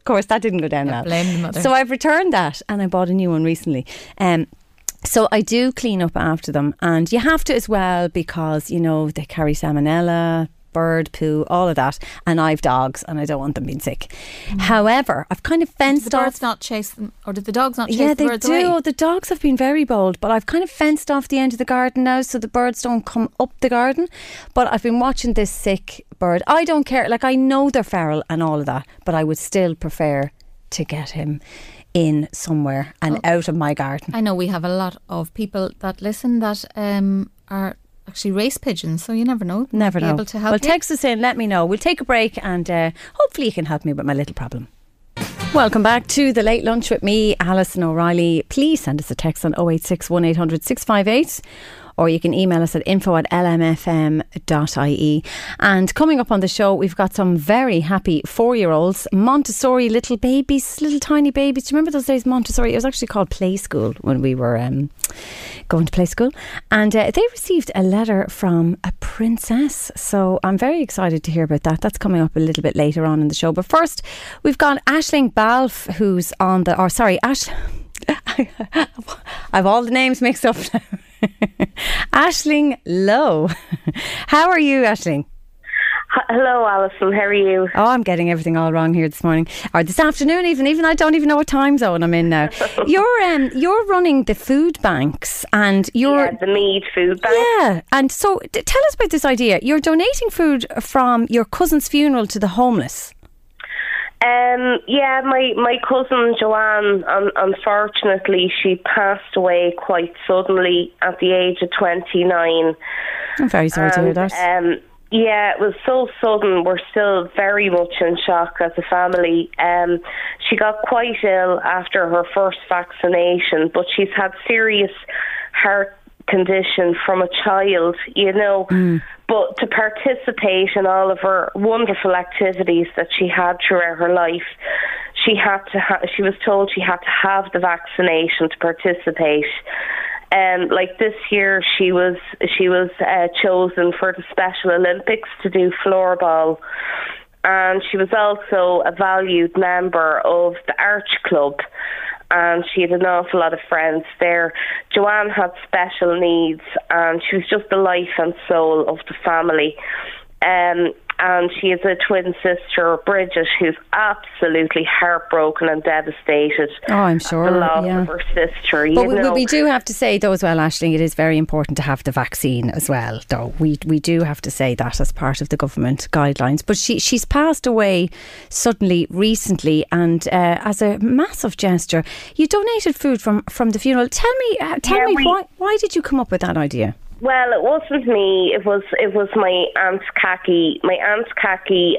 course that didn't go down well. Blame the mother. So I've returned that and I bought a new one recently. So I do clean up after them, and you have to as well, because you know they carry salmonella, bird poo, all of that, and I've dogs and I don't want them being sick. Mm. However, I've kind of fenced off. Did the birds not chase them, or did the dogs not chase the birds away? Yeah, they do. The dogs have been very bold, but I've kind of fenced off the end of the garden now, so the birds don't come up the garden. But I've been watching this sick bird. I don't care, like, I know they're feral and all of that, but I would still prefer to get him in somewhere and out of my garden. I know we have a lot of people that listen that are actually race pigeons, so you never know. Never know. Able to help. Well, text us in, let me know. We'll take a break, and hopefully you can help me with my little problem. Welcome back to The Late Lunch with me, Alison O'Reilly. Please send us a text on 086 1800 658, or you can email us at info@lmfm.ie. And coming up on the show, we've got some very happy 4-year-olds, Montessori little babies, little tiny babies. Do you remember those days, Montessori? It was actually called play school when we were going to play school. And they received a letter from a princess. So I'm very excited to hear about that. That's coming up a little bit later on in the show. But first, we've got Aisling Balfe, who's on the... Or sorry, I've all the names mixed up now. Aisling Lowe. How are you, Aisling? Hello, Alison. How are you? Oh, I'm getting everything all wrong here this morning, or this afternoon even. I don't even know what time zone I'm in now. You're running the food banks, and the Meath Food Bank. Yeah, and so tell us about this idea. You're donating food from your cousin's funeral to the homeless. My cousin Joanne, unfortunately, she passed away quite suddenly at the age of 29. I'm very sorry to hear that. It was so sudden. We're still very much in shock as a family. She got quite ill after her first vaccination, but she's had serious heart condition from a child, you know. Mm. But to participate in all of her wonderful activities that she had throughout her life, she was told she had to have the vaccination to participate. And this year, she was chosen for the Special Olympics to do floorball, and she was also a valued member of the Arch Club. And she had an awful lot of friends there. Joanne had special needs, and she was just the life and soul of the family. And she has a twin sister, Bridget, who's absolutely heartbroken and devastated. Oh, I'm sure. At the loss of her sister. But we do have to say, though, as well, Aisling, it is very important to have the vaccine as well, though. We do have to say that as part of the government guidelines. But she's passed away suddenly recently, and as a massive gesture, you donated food from the funeral. Tell me why did you come up with that idea? Well, it wasn't me. It was my aunt Kaki. My aunt Kaki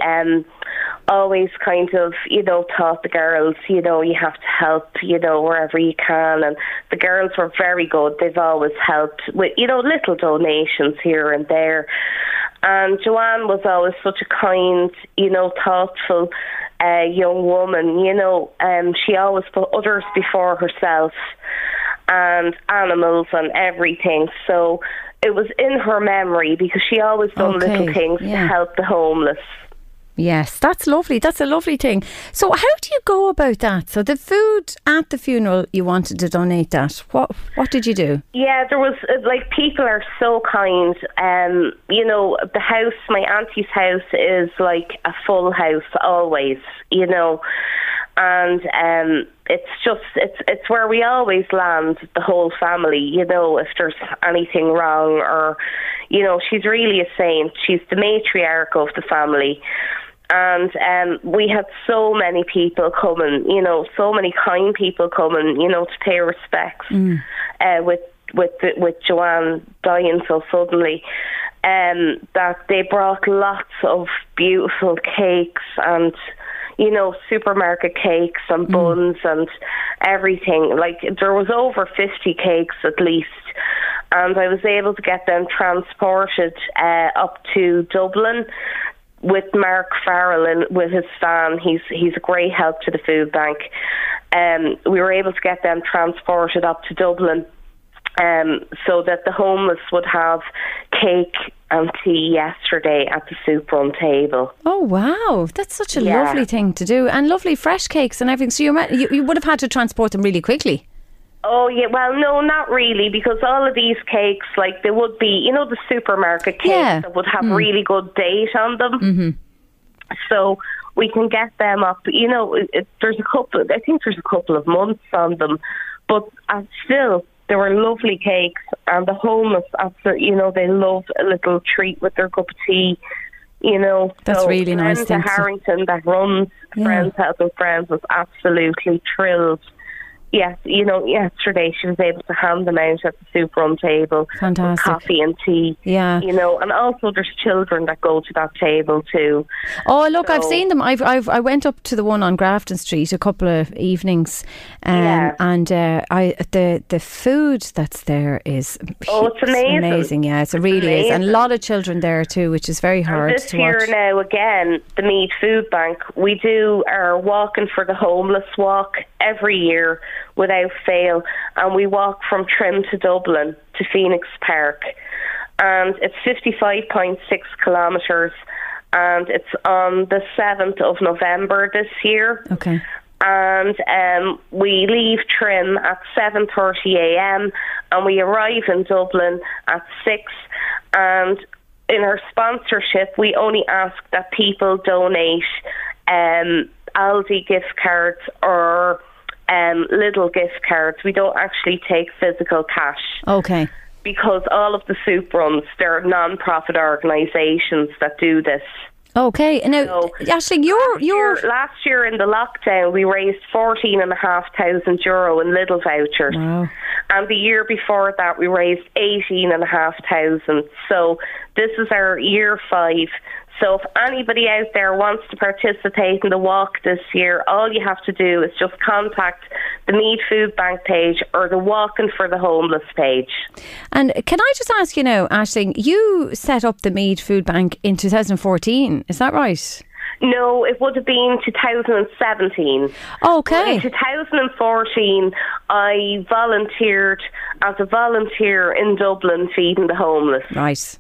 always kind of, you know, taught the girls, you know, you have to help, you know, wherever you can. And the girls were very good. They've always helped with, you know, little donations here and there. And Joanne was always such a kind, you know, thoughtful young woman. You know, she always put others before herself, and animals and everything. So it was in her memory, because she always done little things to help the homeless. Yes, that's lovely. That's a lovely thing. So how do you go about that? So the food at the funeral, you wanted to donate that. What did you do? Yeah, there was, like, people are so kind. You know, the house, my auntie's house is like a full house always, you know. And it's where we always land, the whole family, you know, if there's anything wrong or, you know, she's really a saint. She's the matriarch of the family. And we had so many people coming, you know, so many kind people coming, you know, to pay respects with Joanne dying so suddenly. That they brought lots of beautiful cakes and, you know, supermarket cakes and buns and everything. Like, there was over 50 cakes at least. And I was able to get them transported up to Dublin with Mark Farrell and with his van. He's a great help to the food bank. We were able to get them transported up to Dublin so that the homeless would have cake and tea yesterday at the soup run table. Oh wow, that's such a lovely thing to do, and lovely fresh cakes and everything. So you would have had to transport them really quickly. Oh yeah, well no, not really, because all of these cakes, like, they would be, you know, the supermarket cakes that would have really good date on them. Mm-hmm. So we can get them up. You know, there's a couple of months on them, but still. They were lovely cakes, and the homeless, you know, they love a little treat with their cup of tea, you know. That's so really nice. Brenda Harrington that runs Friends Helping Friends was absolutely thrilled. Yes, you know, yesterday she was able to hand them out at the soup run table. Fantastic. Coffee and tea. Yeah. You know, and also there's children that go to that table too. Oh, look, so, I've seen them. I went up to the one on Grafton Street a couple of evenings, and the food that's there is it's amazing. Yeah, it really is. And a lot of children there too, which is very hard to watch. This year now, again, the Meath Food Bank, we do our Walking for the Homeless walk every year without fail, and we walk from Trim to Dublin to Phoenix Park, and it's 55.6 kilometres, and it's on the 7th of November this year. Okay. And we leave Trim at 7:30am and we arrive in Dublin at 6, and in our sponsorship we only ask that people donate Aldi gift cards or little gift cards. We don't actually take physical cash. Okay. Because all of the soup runs, they're non-profit organisations that do this. Okay. Now, so, Aisling, last year in the lockdown, we raised €14,500 in little vouchers. Wow. And the year before that, we raised €18,500. So this is our year 5. So if anybody out there wants to participate in the walk this year, all you have to do is just contact the Meath Food Bank page or the Walking for the Homeless page. And can I just ask you now, Aisling, you set up the Meath Food Bank in 2014, is that right? No, it would have been 2017. Okay. In 2014, I volunteered as a volunteer in Dublin feeding the homeless. Right.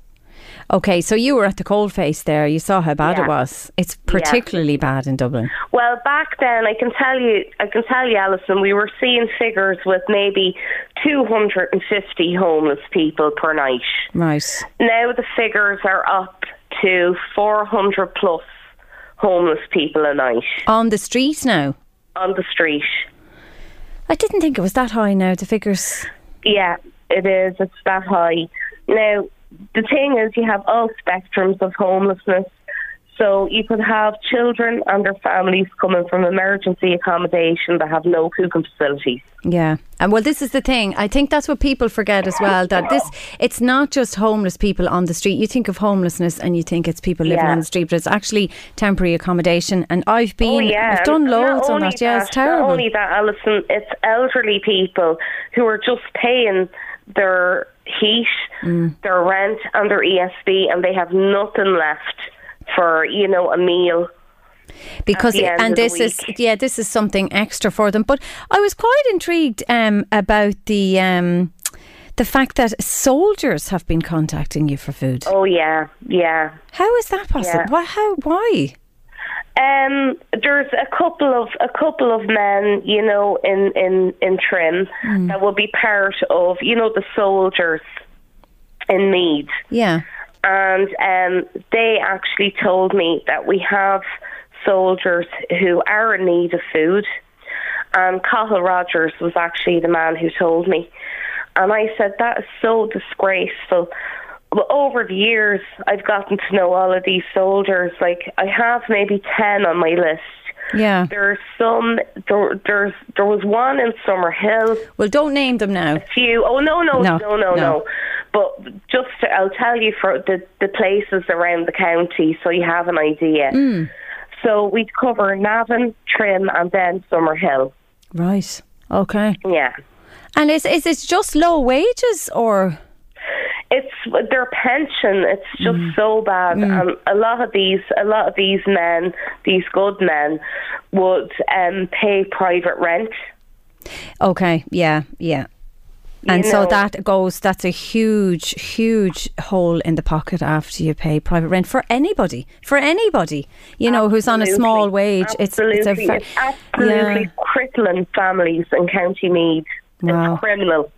Okay, so you were at the coalface there. You saw how bad it was. It's particularly bad in Dublin. Well, back then, I can tell you, Alison, we were seeing figures with maybe 250 homeless people per night. Right. Now the figures are up to 400 plus homeless people a night. On the street now? On the street. I didn't think it was that high now, the figures. Yeah, it is. It's that high. Now, the thing is, you have all spectrums of homelessness. So you could have children and their families coming from emergency accommodation that have no cooking facilities. Yeah. And well, this is the thing. I think that's what people forget as well, that it's not just homeless people on the street. You think of homelessness and you think it's people living on the street, but it's actually temporary accommodation. And I've been, I've done loads on that. Yeah, it's terrible. Not only that, Alison, it's elderly people who are just paying their heat, their rent and their ESB, and they have nothing left for, you know, a meal. Because this is something extra for them. But I was quite intrigued about the fact that soldiers have been contacting you for food. Oh yeah, yeah. How is that possible? Yeah. Why? There's a couple of men, you know, in Trim that will be part of, you know, the soldiers in Meath. Yeah. And they actually told me that we have soldiers who are in need of food. And Cahill Rogers was actually the man who told me. And I said, that is so disgraceful. Well, over the years, I've gotten to know all of these soldiers. Like, I have maybe 10 on my list. Yeah. There was one in Summerhill. Well, don't name them now. A few. Oh, no. But just, I'll tell you for the places around the county so you have an idea. Mm. So we'd cover Navan, Trim and then Summerhill. Right. Okay. Yeah. And is it just low wages or...? It's their pension. It's just so bad, and a lot of these men, these good men, would pay private rent. Okay, yeah, and you know, so that goes. That's a huge, huge hole in the pocket after you pay private rent for anybody. You know, who's on a small wage. It's absolutely crippling families in County Meath. Wow. It's criminal.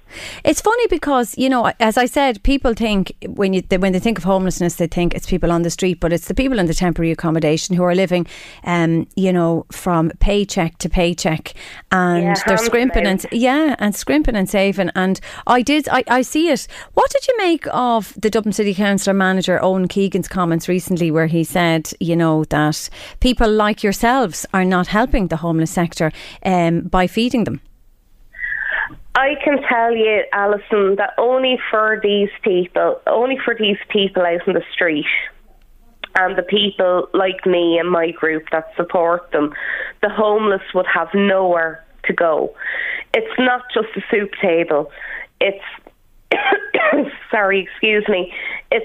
It's funny because, you know, as I said, people think when they think of homelessness, they think it's people on the street, but it's the people in the temporary accommodation who are living, you know, from paycheck to paycheck, and they're scrimping and scrimping and saving. And I see it. What did you make of the Dublin City Councillor Manager Owen Keegan's comments recently, where he said, you know, that people like yourselves are not helping the homeless sector by feeding them? I can tell you, Alison, that only for these people out on the street and the people like me and my group that support them, the homeless would have nowhere to go. It's not just a soup table. It's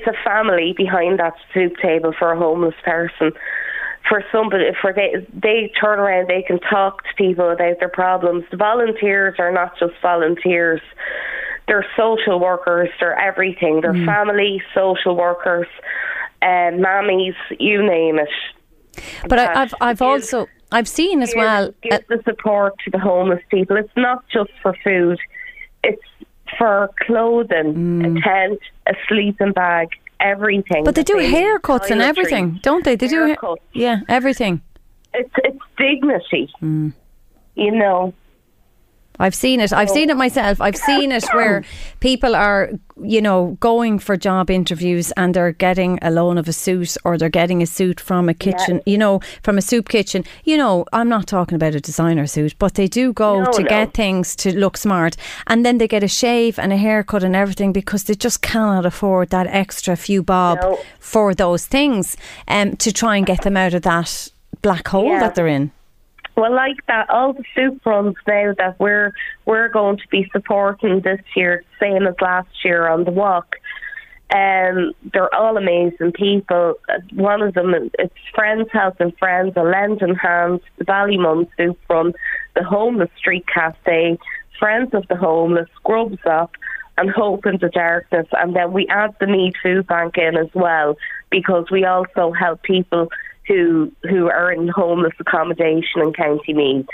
a family behind that soup table for a homeless person. For somebody, they turn around, they can talk to people about their problems. The volunteers are not just volunteers. They're social workers, they're everything. They're family, social workers, mammies, you name it. But I've seen as well... Give the support to the homeless people. It's not just for food. It's for clothing, a tent, a sleeping bag. Everything, but they do haircuts and everything, don't they? They do, yeah, everything. It's dignity, you know. I've seen it. I've seen it myself. I've seen it where people are, you know, going for job interviews and they're getting a loan of a suit, or they're getting a suit from a kitchen, you know, from a soup kitchen. You know, I'm not talking about a designer suit, but they do go get things to look smart. And then they get a shave and a haircut and everything because they just cannot afford that extra few bob for those things, to try and get them out of that black hole that they're in. Well, like that, all the soup runs now that we're going to be supporting this year, same as last year on the walk. They're all amazing people. One of them, it's Friends Helping Friends, a Lending Hand, the Ballymun Soup Run, the Homeless Street Cafe, Friends of the Homeless, Grubs Up, and Hope in the Darkness. And then we add the Meath Food Bank in as well, because we also help people who are in homeless accommodation in County Meath.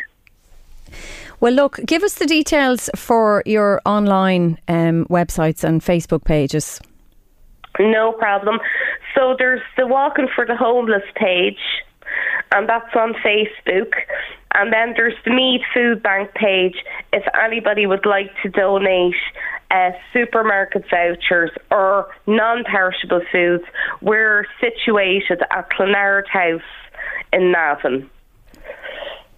Well, look, give us the details for your online websites and Facebook pages. No problem. So there's the Walking for the Homeless page, and that's on Facebook. And then there's the Meath Food Bank page if anybody would like to donate supermarket vouchers or non-perishable foods. We're situated at Clonard House in Navan.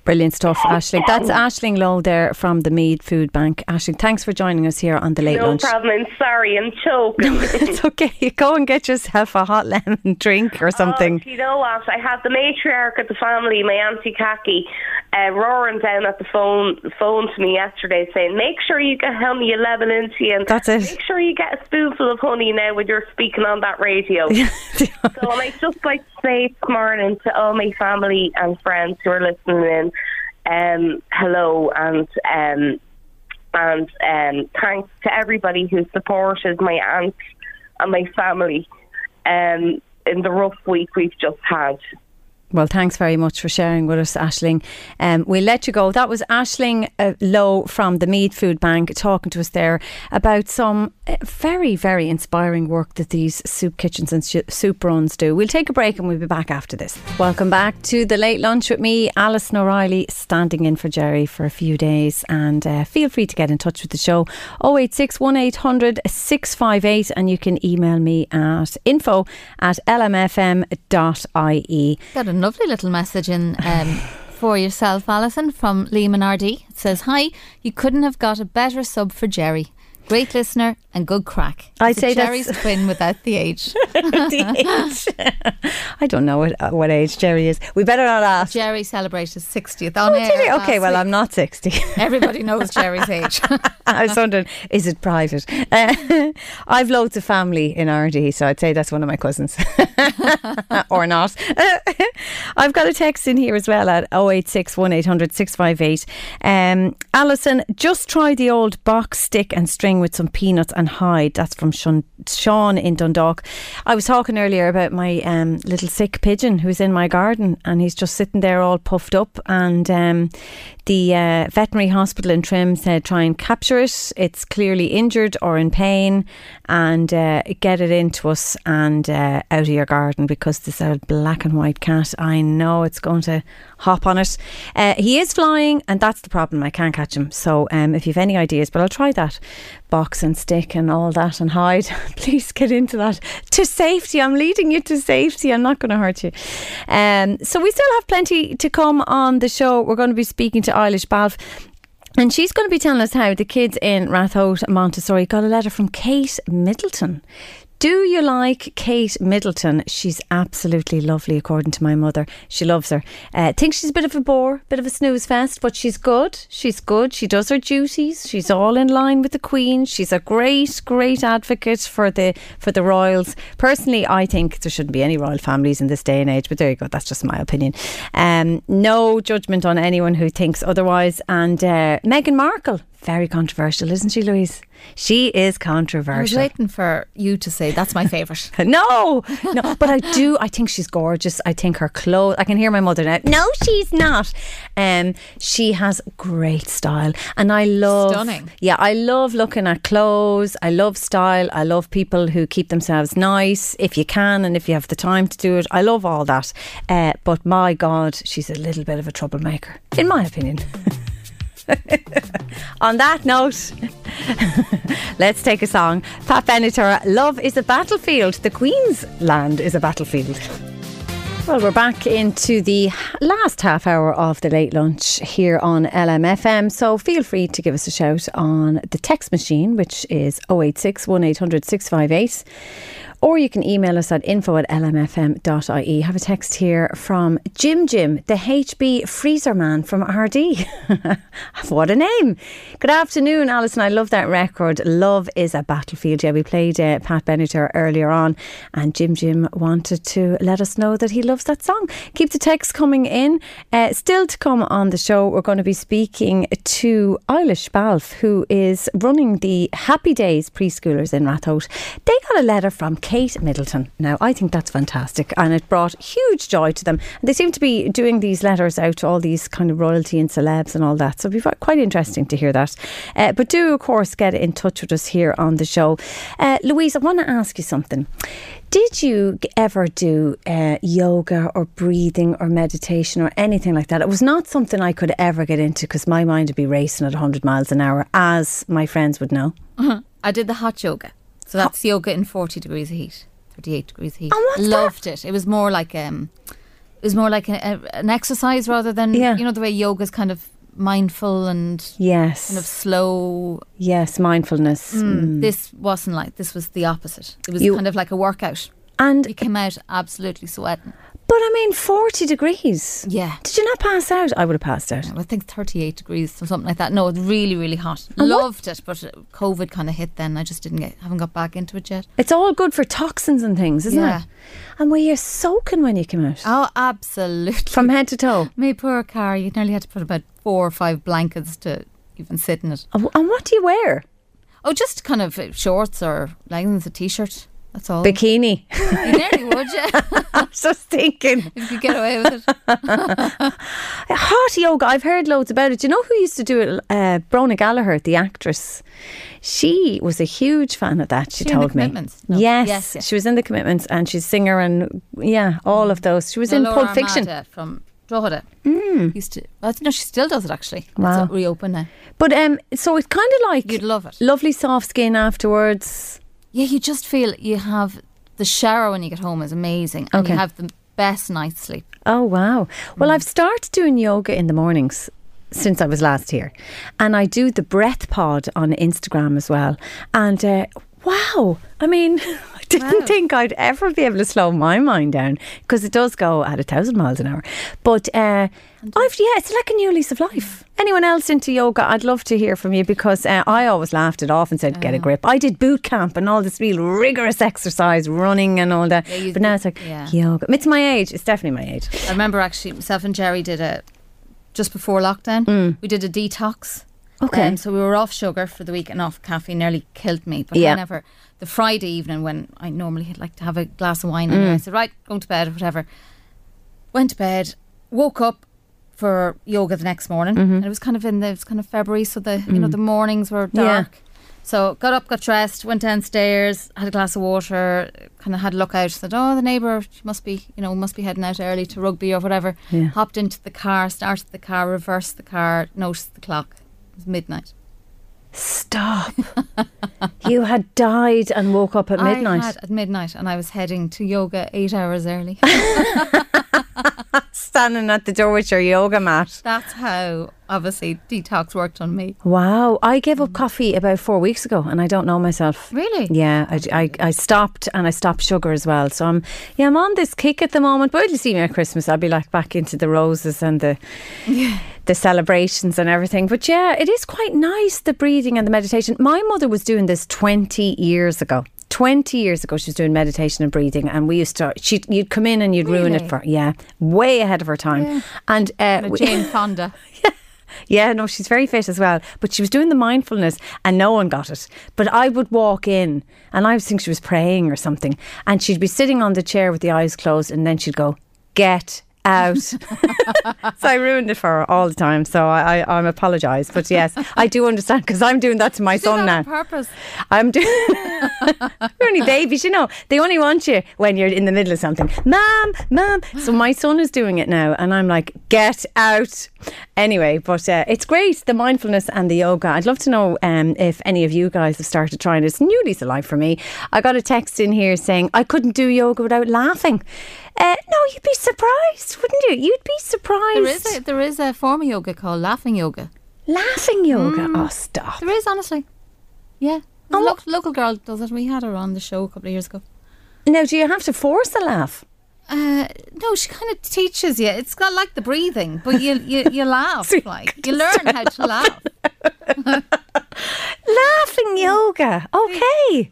Brilliant stuff, Aisling. That's Aisling Lowe there from the Meath Food Bank. Aisling, thanks for joining us here on The Late Lunch. No problem. Sorry, I'm choking. It's okay. You go and get yourself a hot lemon drink or something. Oh, you know what? I had the matriarch of the family, my Auntie Khaki, roaring down at the phone to me yesterday saying, make sure you get honey a lemon into you. And that's it. Make sure you get a spoonful of honey now when you're speaking on that radio. So I'd just like to say this morning to all my family and friends who are listening in, hello, and thanks to everybody who supported my aunt and my family in the rough week we've just had. Well, thanks very much for sharing with us, Aisling. We'll let you go. That was Aisling Lowe from the Meath Food Bank talking to us there about some very, very inspiring work that these soup kitchens and soup runs do. We'll take a break and we'll be back after this. Welcome back to The Late Lunch with me, Alison O'Reilly, standing in for Jerry for a few days. And feel free to get in touch with the show, 086 1800 658, and you can email me at info@lmfm.ie. Lovely little message in for yourself, Alison, from Liam and RD. It says, hi, you couldn't have got a better sub for Jerry. Great listener and good crack. I'd say Jerry's twin without the age. I don't know what age Jerry is. We better not ask. Jerry celebrated his 60th on air. Did he? Okay, well, I'm not 60. Everybody knows Jerry's age. I was wondering, is it private? I've loads of family in RD, so I'd say that's one of my cousins. Or not. I've got a text in here as well at 086 1800 658. Alison, just try the old box, stick and string with some peanuts and hide. That's from Sean in Dundalk. I was talking earlier about my little sick pigeon who's in my garden, and he's just sitting there all puffed up, and the veterinary hospital in Trim said try and capture it. It's clearly injured or in pain, and get it into us and out of your garden, because this old black and white cat, I know it's going to hop on it. He is flying, and that's the problem. I can't catch him. So if you've any ideas, but I'll try that box and stick and all that and hide. Please get into that. To safety. I'm leading you to safety. I'm not going to hurt you. So we still have plenty to come on the show. We're going to be speaking to Eilish Balfe, and she's going to be telling us how the kids in Rathote Montessori got a letter from Kate Middleton. Do you like Kate Middleton? She's absolutely lovely, according to my mother. She loves her. Thinks she's a bit of a bore, bit of a snooze fest, but she's good. She's good. She does her duties. She's all in line with the Queen. She's a great, great advocate for the royals. Personally, I think there shouldn't be any royal families in this day and age, but there you go. That's just my opinion. No judgment on anyone who thinks otherwise. And Meghan Markle, very controversial, isn't she, Louise? She is controversial. I was waiting for you to say that's my favourite. No, but I think she's gorgeous. I think her clothes, I can hear my mother now. No, she's not. She has great style, and I love, stunning. Yeah, I love looking at clothes. I love style. I love people who keep themselves nice if you can and if you have the time to do it. I love all that. But my God, she's a little bit of a troublemaker, in my opinion. On that note, let's take a song. Pat Benatar, Love is a Battlefield. The Queen's Land is a Battlefield. Well, we're back into the last half hour of The Late Lunch here on LMFM. So feel free to give us a shout on the text machine, which is 086 1800 658. Or you can email us at info@lmfm.ie. Have a text here from Jim, the HB freezer man from RD. What a name. Good afternoon, Alison. I love that record. Love is a Battlefield. Yeah, we played Pat Benatar earlier on, and Jim wanted to let us know that he loves that song. Keep the texts coming in. Still to come on the show, we're going to be speaking to Eilish Balfe, who is running the Happy Days preschoolers in Rathote. They got a letter from Kate Middleton. Now, I think that's fantastic, and it brought huge joy to them. And they seem to be doing these letters out to all these kind of royalty and celebs and all that. So it'll be quite interesting to hear that. But do, of course, get in touch with us here on the show. Louise, I want to ask you something. Did you ever do yoga or breathing or meditation or anything like that? It was not something I could ever get into, because my mind would be racing at 100 miles an hour, as my friends would know. Mm-hmm. I did the hot yoga. So that's yoga in 40 degrees of heat, 38 degrees of heat. And what's Loved that? It. It was more like an exercise rather than, you know, the way yoga's kind of mindful and kind of slow. Yes, mindfulness. This wasn't like, this was the opposite. It was kind of like a workout. And you came out absolutely sweating. But I mean, 40 degrees. Yeah. Did you not pass out? I would have passed out. Yeah, I think 38 degrees or something like that. No, it's really, really hot. And loved it, but COVID kind of hit then. I just haven't got back into it yet. It's all good for toxins and things, isn't it? And were you soaking when you came out? Oh, absolutely. From head to toe? My poor car, you nearly had to put about 4 or 5 blankets to even sit in it. And what do you wear? Oh, just kind of shorts or leggings, a t-shirt. That's all. Bikini. You nearly would, yeah. I was just thinking. If you get away with it. Hot yoga. I've heard loads about it. Do you know who used to do it? Brona Gallagher, the actress. She was a huge fan of that, she told me. Commitments? No. Yes, she was in The Commitments and she's a singer and, yeah, all of those. She was in Pulp Fiction. From Drogheda. Used to, no, she still does it actually. Wow. It's reopened now. But so it's kind of like... You'd love it. Lovely soft skin afterwards. Yeah, you just feel you have... The shower when you get home is amazing. And you have the best night's sleep. Oh, wow. Well, I've started doing yoga in the mornings since I was last here. And I do the breath pod on Instagram as well. And wow. I mean... Didn't think I'd ever be able to slow my mind down because it does go at 1,000 miles an hour. But it's like a new lease of life. Anyone else into yoga? I'd love to hear from you because I always laughed it off and said, "Get a grip." I did boot camp and all this real rigorous exercise, running and all that. Yeah, but now it's like yoga. It's my age. It's definitely my age. I remember actually, myself and Jerry did a just before lockdown. We did a detox. Okay. So we were off sugar for the week and off caffeine. Nearly killed me, but I never. The Friday evening when I normally like to have a glass of wine, and I said, right, going to bed or whatever. Went to bed, woke up for yoga the next morning, and it was kind of February, so the you know the mornings were dark. Yeah. So got up, got dressed, went downstairs, had a glass of water, kind of had a look out. Said, oh, the neighbour, she must be heading out early to rugby or whatever. Yeah. Hopped into the car, started the car, reversed the car, noticed the clock. It was midnight. Stop. You had died and woke up at midnight. I had at midnight and I was heading to yoga 8 hours early. Standing at the door with your yoga mat. That's how, obviously, detox worked on me. Wow. I gave up coffee about 4 weeks ago and I don't know myself. Really? Yeah. I stopped and I stopped sugar as well. So I'm on this kick at the moment. But you'll see me at Christmas. I'll be like back into the roses and the celebrations and everything. But yeah, it is quite nice, the breathing and the meditation. My mother was doing this 20 years ago. 20 years ago she was doing meditation and breathing and we used to you'd come in and you'd ruin it for way ahead of her time and Jane Fonda no she's very fit as well, but she was doing the mindfulness and no one got it, but I would walk in and I would think she was praying or something and she'd be sitting on the chair with the eyes closed and then she'd go, get out. So I ruined it for her all the time, so I'm apologise, but yes, I do understand because I'm doing that to my son now on purpose. I'm doing you're only babies, you know, they only want you when you're in the middle of something. Mom So my son is doing it now and I'm like, get out. Anyway, but it's great, the mindfulness and the yoga. I'd love to know if any of you guys have started trying it. It's new lease of life for me. I got a text in here saying I couldn't do yoga without laughing. No, you'd be surprised, wouldn't you? You'd be surprised. There is a form of yoga called laughing yoga. Laughing yoga? Oh, stop. There is, honestly. Yeah. A local girl does it. We had her on the show a couple of years ago. Now, do you have to force a laugh? No, she kind of teaches you. It's got like the breathing, but you laugh. So you learn how to laugh. Laughing yoga. Okay.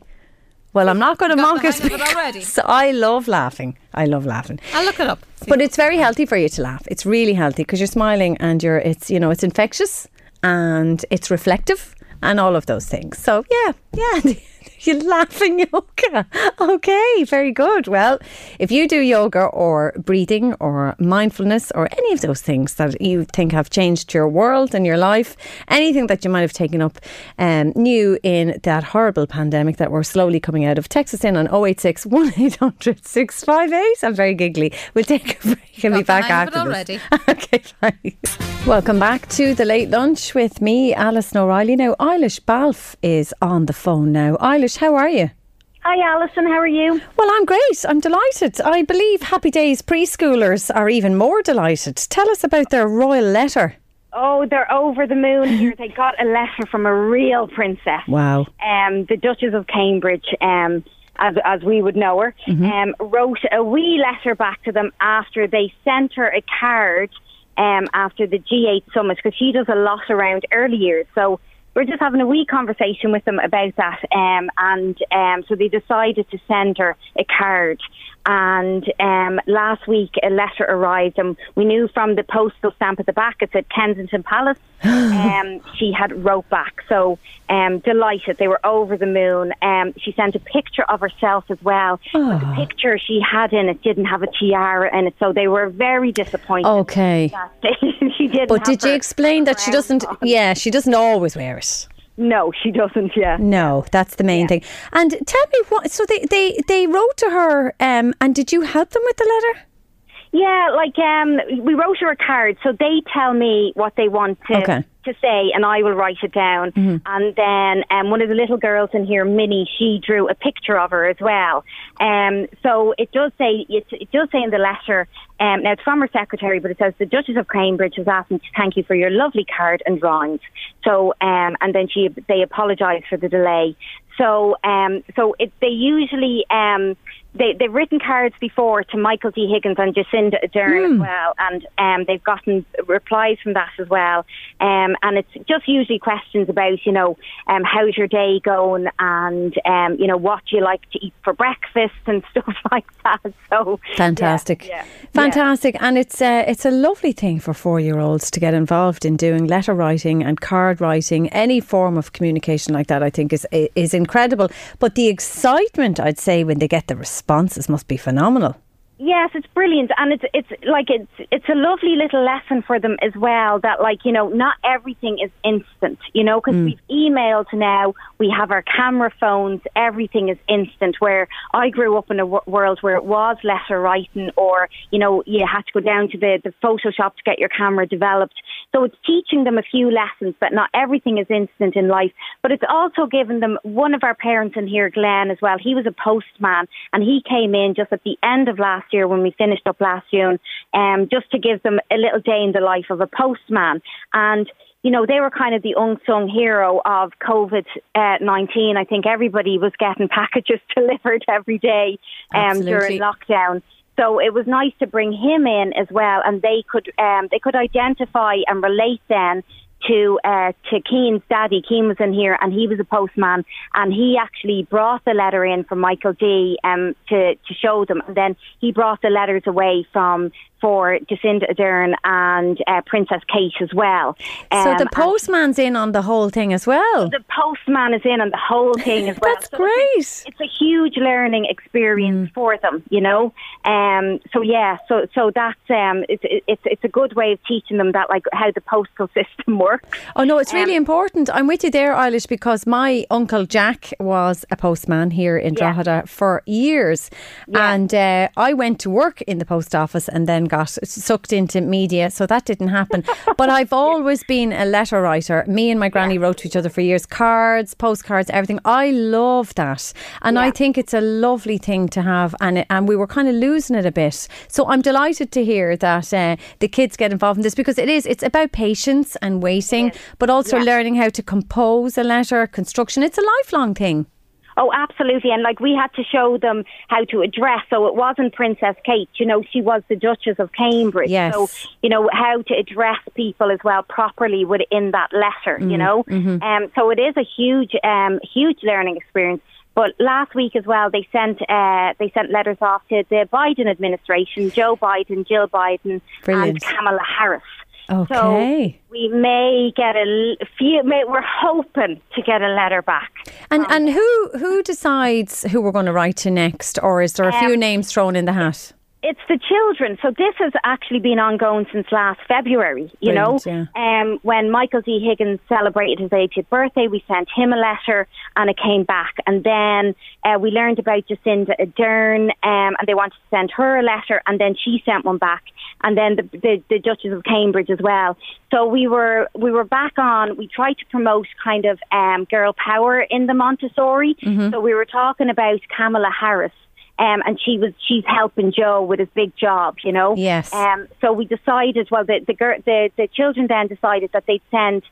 Well, I'm not going to mock it. So I love laughing. I'll look it up. But it's very healthy for you to laugh. It's really healthy because you're smiling and it's infectious and it's reflective and all of those things. So yeah. You're laughing yoga. Okay, very good. Well, if you do yoga or breathing or mindfulness or any of those things that you think have changed your world and your life, anything that you might have taken up new in that horrible pandemic that we're slowly coming out of, text us in on 086 1800 658. I'm very giggly. We'll take a break and be back after this. Okay, thanks. Welcome back to The Late Lunch with me, Alison O'Reilly. Now, Eilish Balfe is on the phone now. Eilish, how are you? Hi Alison, how are you? Well, I'm great. I'm delighted. I believe Happy Days preschoolers are even more delighted. Tell us about their royal letter. Oh, they're over the moon here. They got a letter from a real princess. Wow. The Duchess of Cambridge, as we would know her, wrote a wee letter back to them after they sent her a card after the G8 summit, because she does a lot around early years. So we're just having a wee conversation with them about that. So they decided to send her a card. And last week a letter arrived, and we knew from the postal stamp at the back it said Kensington Palace. She had wrote back, so delighted. They were over the moon. She sent a picture of herself as well. But the picture she had in it didn't have a tiara in it, so they were very disappointed. Okay, she didn't. But did you explain that she doesn't? On. Yeah, she doesn't always wear it. No, she doesn't, yeah. No, that's the main thing. And tell me what, so they wrote to her, and did you help them with the letter? Yeah, like, we wrote her a card, so they tell me what they want to say, and I will write it down. Mm-hmm. And then one of the little girls in here, Minnie, she drew a picture of her as well. So it does say in the letter, now it's from her secretary, but it says, "The Duchess of Cambridge has asked me to thank you for your lovely card and drawings." So, and then they apologise for the delay. So, they usually, they've written cards before to Michael D. Higgins and Jacinda Ardern as well, and they've gotten replies from that as well. And it's just usually questions about, how's your day going, and, what do you like to eat for breakfast and stuff like that. So fantastic. Yeah, yeah. Fantastic. And it's a lovely thing for 4-year-olds to get involved in doing letter writing and card writing. Any form of communication like that, I think, is incredible. But the excitement, I'd say, when they get the responses must be phenomenal. Yes, it's brilliant, and it's a lovely little lesson for them as well, that, like, not everything is instant, because we've emailed now, we have our camera phones, everything is instant, where I grew up in a world where it was letter writing, or you had to go down to the Photoshop to get your camera developed. So it's teaching them a few lessons that not everything is instant in life, but it's also given them, one of our parents in here, Glenn, as well, he was a postman, and he came in just at the end of last year when we finished up last June, just to give them a little day in the life of a postman. And they were kind of the unsung hero of COVID-19. I think everybody was getting packages delivered every day during lockdown. So it was nice to bring him in as well, and they could identify and relate then to Keane's daddy. Keane was in here, and he was a postman, and he actually brought the letter in from Michael D to show them, and then he brought the letters away for Jacinda Ardern and Princess Kate as well. So the postman's in on the whole thing as well. The postman is in on the whole thing as well. That's so great. It's a huge learning experience for them, So that's it's a good way of teaching them that, like, how the postal system works. Oh no, it's really important. I'm with you there, Eilish, because my uncle Jack was a postman here in Drogheda for years, and I went to work in the post office and then got sucked into media, so that didn't happen. But I've always been a letter writer. Me and my granny wrote to each other for years, cards, postcards, everything. I love that, and I think it's a lovely thing to have, and we were kind of losing it a bit. So I'm delighted to hear that the kids get involved in this, because it's about patience and waiting, but also learning how to compose a letter, construction. It's a lifelong thing. Oh, absolutely. And, like, we had to show them how to address. So it wasn't Princess Kate, she was the Duchess of Cambridge. Yes. So, how to address people as well properly within that letter, Mm-hmm. So it is a huge learning experience. But last week as well, they sent letters off to the Biden administration, Joe Biden, Jill Biden, and Kamala Harris. Okay. So we may get a few. We're hoping to get a letter back. And who decides who we're going to write to next, or is there a few names thrown in the hat? It's the children. So this has actually been ongoing since last February, when Michael D. Higgins celebrated his 80th birthday, we sent him a letter and it came back. And then we learned about Jacinda Ardern, and they wanted to send her a letter, and then she sent one back. And then the Duchess of Cambridge as well. So we were back on. We tried to promote kind of girl power in the Montessori. Mm-hmm. So we were talking about Kamala Harris. And she's helping Joe with his big job, Yes. So we decided. Well, the children then decided that they'd send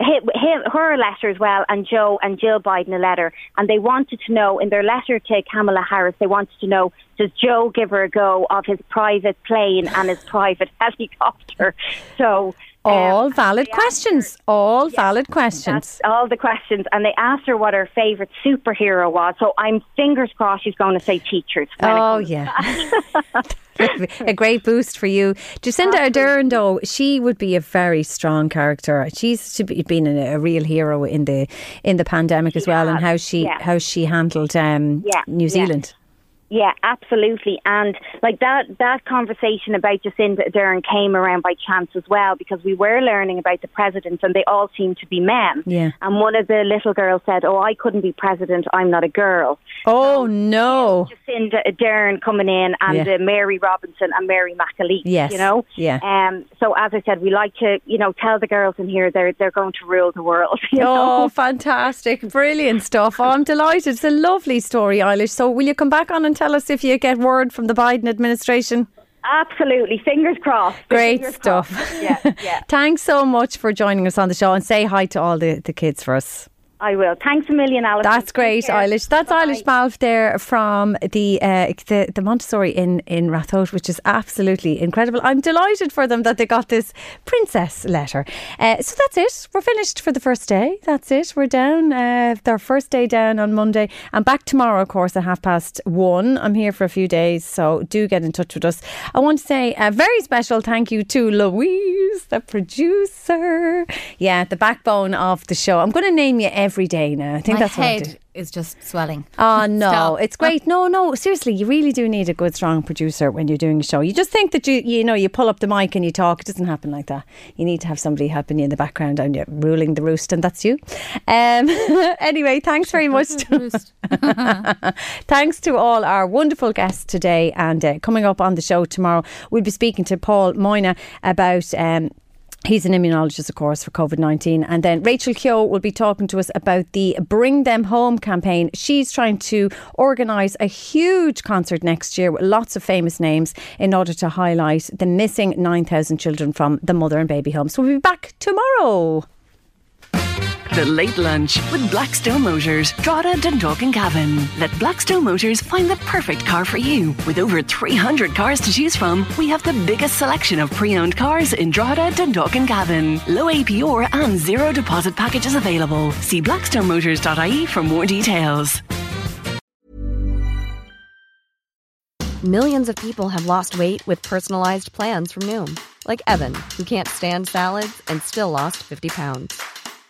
her a letter as well, and Joe and Jill Biden a letter. And they wanted to know, in their letter to Kamala Harris, they wanted to know, does Joe give her a go of his private plane and his private helicopter? So. All valid questions. All valid questions. All the questions. And they asked her what her favourite superhero was. So I'm fingers crossed she's going to say teachers. Oh, yeah. A great boost for you. Jacinda Ardern, though, she would be a very strong character. She's been a real hero in the pandemic as well, and how she handled New Zealand. Yeah, absolutely. And like that conversation about Jacinda Ardern came around by chance as well, because we were learning about the presidents and they all seemed to be men. Yeah. And one of the little girls said, "Oh, I couldn't be president, I'm not a girl." Oh, no. Jacinda Ardern coming in and the Mary Robinson and Mary McAleese, you know? Yeah. So as I said, we like to, tell the girls in here they're going to rule the world. Oh, fantastic. Brilliant stuff. Oh, I'm delighted. It's a lovely story, Eilish. So will you come back on and tell us if you get word from the Biden administration? Absolutely. Fingers crossed. Great stuff. Yeah. Thanks so much for joining us on the show, and say hi to all the kids for us. I will. Thanks a million, Alison. That's great, Eilish. That's Eilish Balfe there from the Montessori in Rathote, which is absolutely incredible. I'm delighted for them that they got this princess letter. So that's it. We're finished for the first day. That's it. We're down. Our first day down on Monday, and back tomorrow, of course, at 1:30. I'm here for a few days, so do get in touch with us. I want to say a very special thank you to Louise, the producer. Yeah, the backbone of the show. I'm going to name you every day now. I think that's what I do. Is just swelling. Oh no, it's great. No, seriously, you really do need a good strong producer when you're doing a show. You just think that you pull up the mic and you talk. It doesn't happen like that. You need to have somebody helping you in the background and you're ruling the roost, and that's you. Anyway, thanks very much. Thanks to all our wonderful guests today, and coming up on the show tomorrow we'll be speaking to Paul Moyna about he's an immunologist, of course, for COVID-19. And then Rachel Keogh will be talking to us about the Bring Them Home campaign. She's trying to organise a huge concert next year with lots of famous names in order to highlight the missing 9,000 children from the mother and baby home. So we'll be back tomorrow. The Late Lunch with Blackstone Motors, Drogheda, Dundalk and Cavan. Let Blackstone Motors find the perfect car for you. With over 300 cars to choose from, we have the biggest selection of pre-owned cars in Drogheda, Dundalk and Cavan. Low APR and zero deposit packages available. See blackstonemotors.ie for more details. Millions of people have lost weight with personalised plans from Noom. Like Evan, who can't stand salads and still lost 50 pounds.